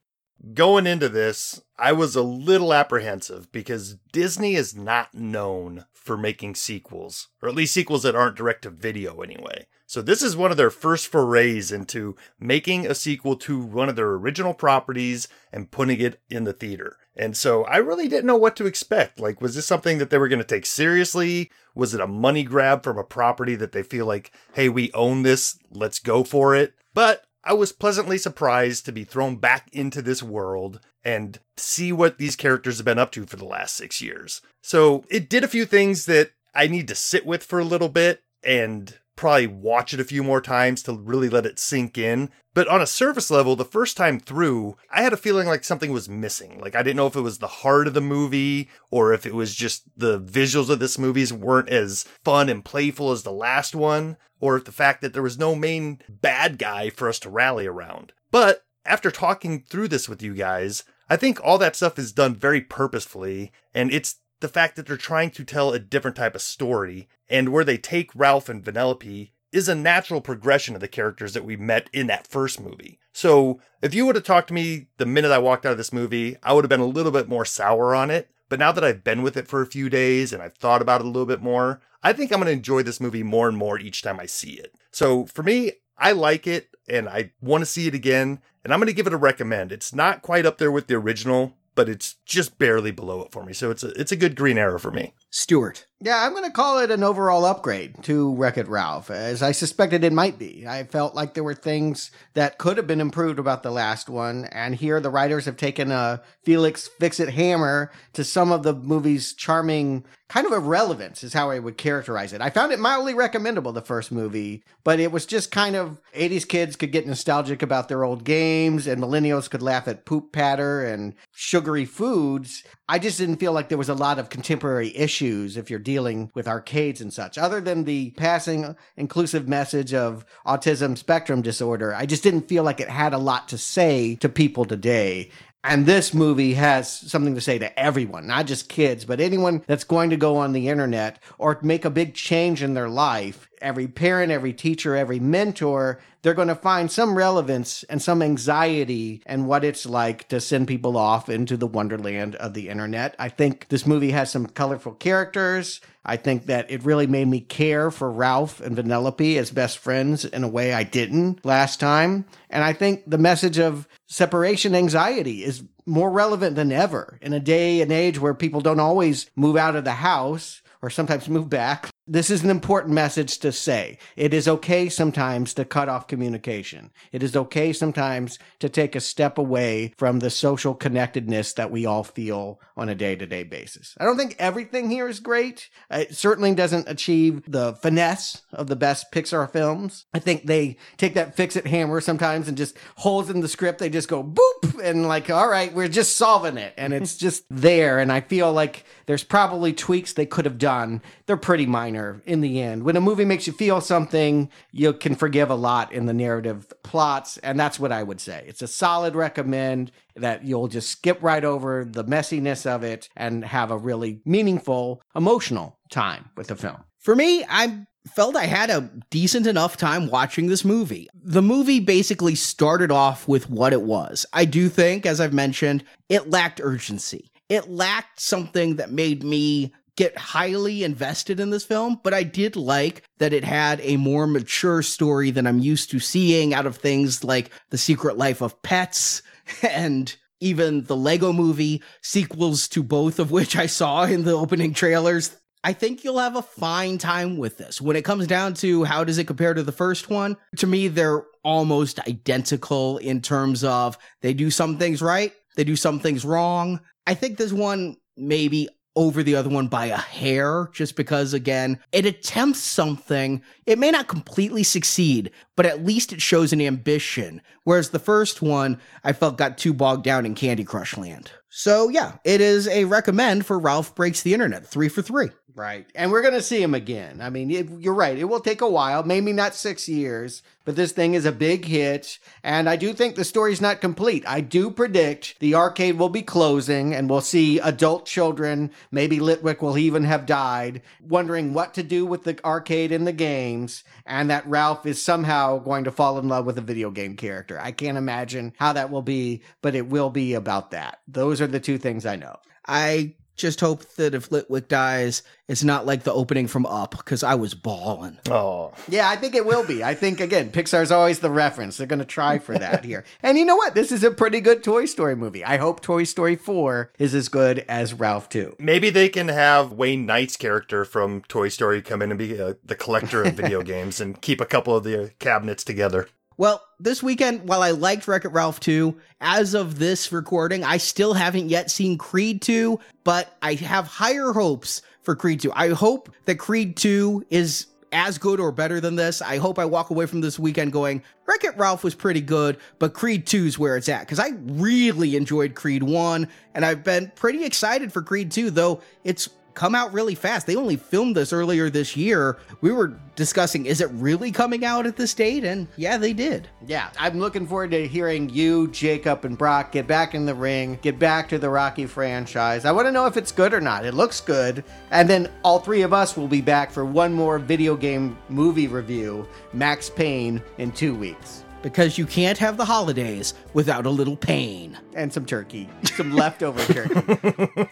Going into this, I was a little apprehensive because Disney is not known for making sequels, or at least sequels that aren't direct to video anyway. So this is one of their first forays into making a sequel to one of their original properties and putting it in the theater. And so I really didn't know what to expect. Like, was this something that they were going to take seriously? Was it a money grab from a property that they feel like, hey, we own this, let's go for it? But I was pleasantly surprised to be thrown back into this world and see what these characters have been up to for the last 6 years. So it did a few things that I need to sit with for a little bit and probably watch it a few more times to really let it sink in. But on a surface level, the first time through, I had a feeling like something was missing. Like I didn't know if it was the heart of the movie or if it was just the visuals of this movie weren't as fun and playful as the last one, or if the fact that there was no main bad guy for us to rally around. But after talking through this with you guys, I think all that stuff is done very purposefully, and it's the fact that they're trying to tell a different type of story, and where they take Ralph and Vanellope is a natural progression of the characters that we met in that first movie. So if you would have talked to me the minute I walked out of this movie, I would have been a little bit more sour on it. But now that I've been with it for a few days and I've thought about it a little bit more, I think I'm going to enjoy this movie more and more each time I see it. So for me, I like it and I want to see it again, and I'm going to give it a recommend. It's not quite up there with the original, but it's just barely below it for me. So it's a good green arrow for me. Stuart. Yeah, I'm going to call it an overall upgrade to Wreck-It Ralph, as I suspected it might be. I felt like there were things that could have been improved about the last one, and here the writers have taken a Felix Fix-It hammer to some of the movie's charming kind of irrelevance, is how I would characterize it. I found it mildly recommendable, the first movie, but it was just kind of 80s kids could get nostalgic about their old games, and millennials could laugh at poop patter and sugary foods. I just didn't feel like there was a lot of contemporary issues if you're dealing with arcades and such. Other than the passing inclusive message of autism spectrum disorder, I just didn't feel like it had a lot to say to people today. And this movie has something to say to everyone, not just kids, but anyone that's going to go on the internet or make a big change in their life. Every parent, every teacher, every mentor, they're going to find some relevance and some anxiety and what it's like to send people off into the wonderland of the internet. I think this movie has some colorful characters. I think that it really made me care for Ralph and Vanellope as best friends in a way I didn't last time. And I think the message of separation anxiety is more relevant than ever in a day and age where people don't always move out of the house or sometimes move back. This is an important message to say. It is okay sometimes to cut off communication. It is okay sometimes to take a step away from the social connectedness that we all feel on a day-to-day basis. I don't think everything here is great. It certainly doesn't achieve the finesse of the best Pixar films. I think they take that Fix-It hammer sometimes and just holes in the script. They just go boop and like, all right, we're just solving it. And it's just there. And I feel like there's probably tweaks they could have done. They're pretty minor. In the end, when a movie makes you feel something, you can forgive a lot in the narrative plots, and that's what I would say. It's a solid recommend that you'll just skip right over the messiness of it and have a really meaningful, emotional time with the film. For me, I felt I had a decent enough time watching this movie. The movie basically started off with what it was. I do think, as I've mentioned, it lacked urgency. It lacked something that made me get highly invested in this film, but I did like that it had a more mature story than I'm used to seeing out of things like The Secret Life of Pets and even the Lego Movie, sequels to both of which I saw in the opening trailers. I think you'll have a fine time with this. When it comes down to how does it compare to the first one, to me, they're almost identical in terms of they do some things right, they do some things wrong. I think this one maybe over the other one by a hair, just because, again, it attempts something. It may not completely succeed, but at least it shows an ambition. Whereas the first one, I felt got too bogged down in Candy Crush Land. So yeah, it is a recommend for Ralph Breaks the Internet, 3 for 3. Right. And we're going to see him again. I mean, you're right. It will take a while, maybe not 6 years, but this thing is a big hit. And I do think the story's not complete. I do predict the arcade will be closing and we'll see adult children, maybe Litwak will even have died, wondering what to do with the arcade and the games, and that Ralph is somehow going to fall in love with a video game character. I can't imagine how that will be, but it will be about that. Those are the two things I know. I just hope that if Litwak dies, it's not like the opening from Up, because I was bawling. Oh. Yeah, I think it will be. I think, again, Pixar's always the reference. They're going to try for that here. And you know what? This is a pretty good Toy Story movie. I hope Toy Story 4 is as good as Ralph 2. Maybe they can have Wayne Knight's character from Toy Story come in and be the collector of video games and keep a couple of the cabinets together. Well, this weekend, while I liked Wreck-It Ralph 2, as of this recording, I still haven't yet seen Creed 2, but I have higher hopes for Creed 2. I hope that Creed 2 is as good or better than this. I hope I walk away from this weekend going, Wreck-It Ralph was pretty good, but Creed 2 is where it's at, because I really enjoyed Creed 1, and I've been pretty excited for Creed 2, though it's come out really fast. They only filmed this earlier this year. We were discussing, is it really coming out at this date? And yeah, they did. Yeah, I'm looking forward to hearing you, Jacob, and Brock get back in the ring, get back to the Rocky franchise. I want to know if it's good or not. It looks good. And then all three of us will be back for one more video game movie review, Max Payne, in 2 weeks. Because you can't have the holidays without a little pain. And some turkey. Some leftover turkey.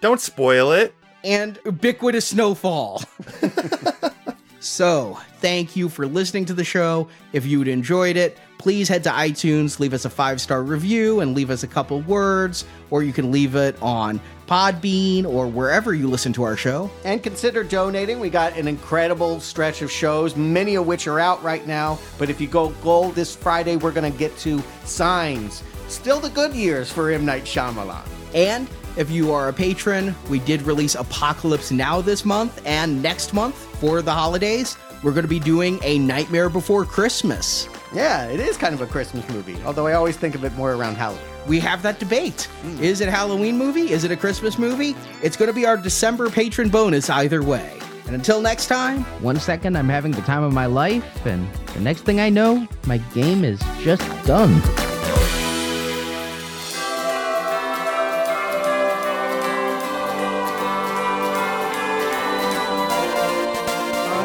Don't spoil it. And ubiquitous snowfall. So, thank you for listening to the show. If you'd enjoyed it, please head to iTunes, leave us a 5-star review, and leave us a couple words. Or you can leave it on Podbean, or wherever you listen to our show. And consider donating. We got an incredible stretch of shows, many of which are out right now. But if you go gold this Friday, we're going to get to Signs. Still the good years for M. Night Shyamalan. And if you are a patron, we did release Apocalypse Now this month, and next month for the holidays, we're going to be doing A Nightmare Before Christmas. Yeah, it is kind of a Christmas movie, although I always think of it more around Halloween. We have that debate. Is it a Halloween movie? Is it a Christmas movie? It's going to be our December patron bonus either way. And until next time. One second, I'm having the time of my life, and the next thing I know, my game is just done.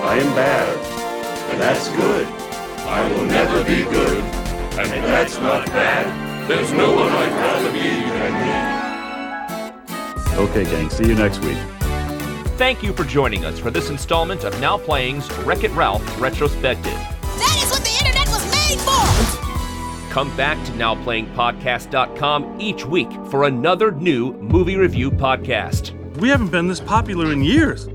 I am bad, and that's good. I will never be good, and that's not bad. There's no one I'd rather be than me. Okay, gang, see you next week. Thank you for joining us for this installment of Now Playing's Wreck-It Ralph Retrospective. That is what the internet was made for! Come back to NowPlayingPodcast.com each week for another new movie review podcast. We haven't been this popular in years.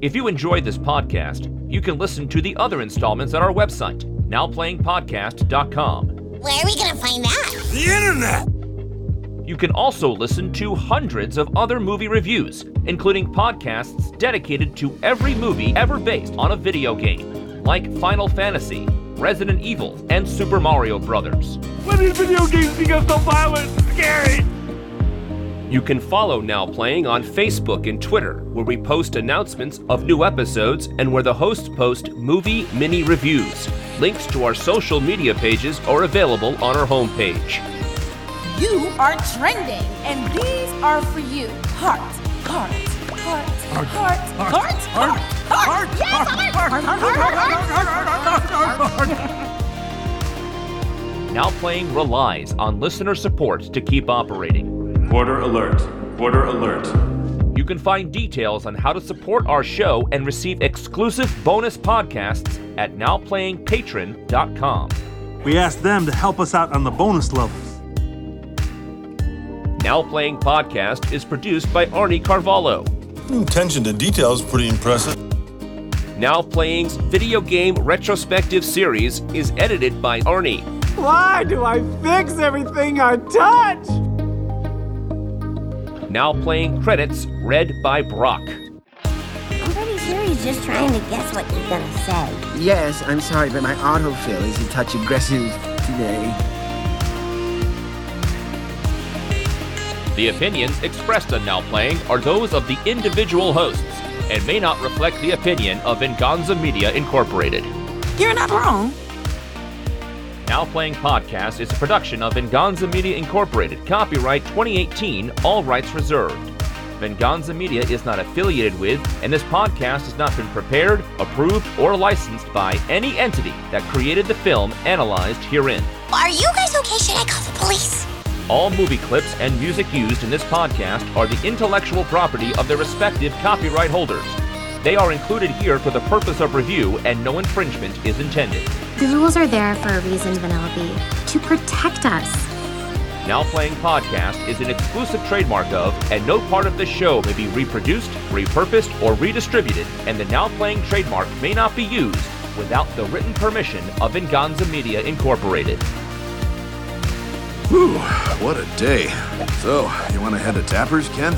If you enjoyed this podcast, you can listen to the other installments at our website, nowplayingpodcast.com. Where are we going to find that? The internet! You can also listen to hundreds of other movie reviews, including podcasts dedicated to every movie ever based on a video game, like Final Fantasy, Resident Evil, and Super Mario Brothers. Why do video games become so violent and scary? You can follow Now Playing on Facebook and Twitter, where we post announcements of new episodes and where the hosts post movie mini reviews. Links to our social media pages are available on our homepage. You are trending, and these are for you. Heart. Now Playing relies on listener support to keep operating. Border alert. Border alert. You can find details on how to support our show and receive exclusive bonus podcasts at NowPlayingPatron.com. We asked them to help us out on the bonus levels. Now Playing Podcast is produced by Arnie Carvalho. Your attention to detail is pretty impressive. Now Playing's video game retrospective series is edited by Arnie. Why do I fix everything I touch? Now Playing credits read by Brock. I'm pretty sure he's just trying to guess what you're gonna say. Yes, I'm sorry, but my autofill is a touch aggressive today. The opinions expressed on Now Playing are those of the individual hosts and may not reflect the opinion of Venganza Media Incorporated. You're not wrong. Now Playing Podcast is a production of Venganza Media Incorporated. Copyright 2018, all rights reserved. Venganza Media is not affiliated with, and this podcast has not been prepared, approved, or licensed by any entity that created the film analyzed herein. Are you guys okay? Should I call the police? All movie clips and music used in this podcast are the intellectual property of their respective copyright holders. They are included here for the purpose of review, and no infringement is intended. The rules are there for a reason, Vanellope, to protect us. Now Playing Podcast is an exclusive trademark of, and no part of the show may be reproduced, repurposed, or redistributed, and the Now Playing trademark may not be used without the written permission of Venganza Media Incorporated. Whew, what a day. So, you want to head to Tapper's, Ken?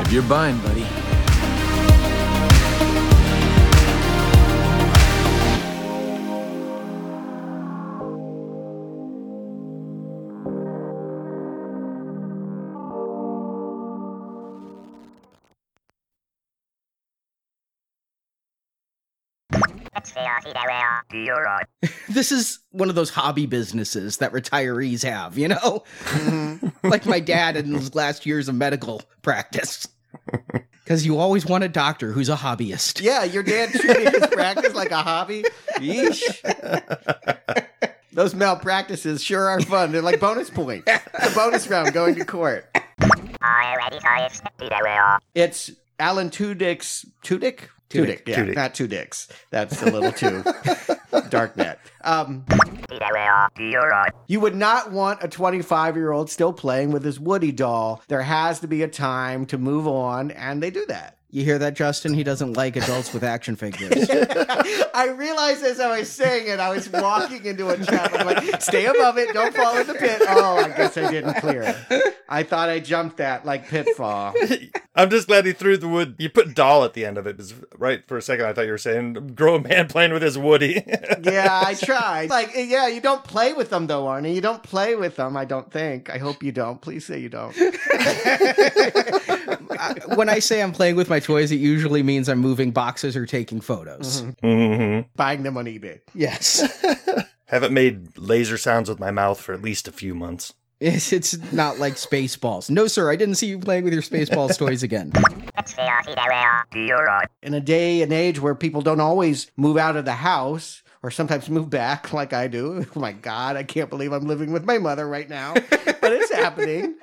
If you're buying, buddy. This is one of those hobby businesses that retirees have, you know? Like my dad in his last years of medical practice. Because you always want a doctor who's a hobbyist. Yeah, your dad treated his practice like a hobby. Yeesh. Those malpractices sure are fun. They're like bonus points. It's a bonus round going to court. It's Alan Tudyk's... Tudyk, yeah, Tudyk. Not two dicks. That's a little too dark net. You would not want a 25-year-old still playing with his Woody doll. There has to be a time to move on, and they do that. You hear that, Justin? He doesn't like adults with action figures. I realized as I was saying it, I was walking into a trap. I'm like, stay above it. Don't fall in the pit. Oh, I guess I didn't clear it. I thought I jumped that like pitfall. I'm just glad he threw the wood. You put doll at the end of it. Right, for a second, I thought you were saying grown man playing with his Woody. Yeah, I tried. Like, yeah, you don't play with them, though, Arnie. You don't play with them, I don't think. I hope you don't. Please say you don't. When I say I'm playing with my toys, it usually means I'm moving boxes or taking photos. Mm-hmm. Mm-hmm. Buying them on eBay. Yes. Haven't made laser sounds with my mouth for at least a few months. It's not like Spaceballs. No, sir, I didn't see you playing with your Spaceballs toys again. In a day and age where people don't always move out of the house, or sometimes move back like I do. Oh my God, I can't believe I'm living with my mother right now. But it's happening.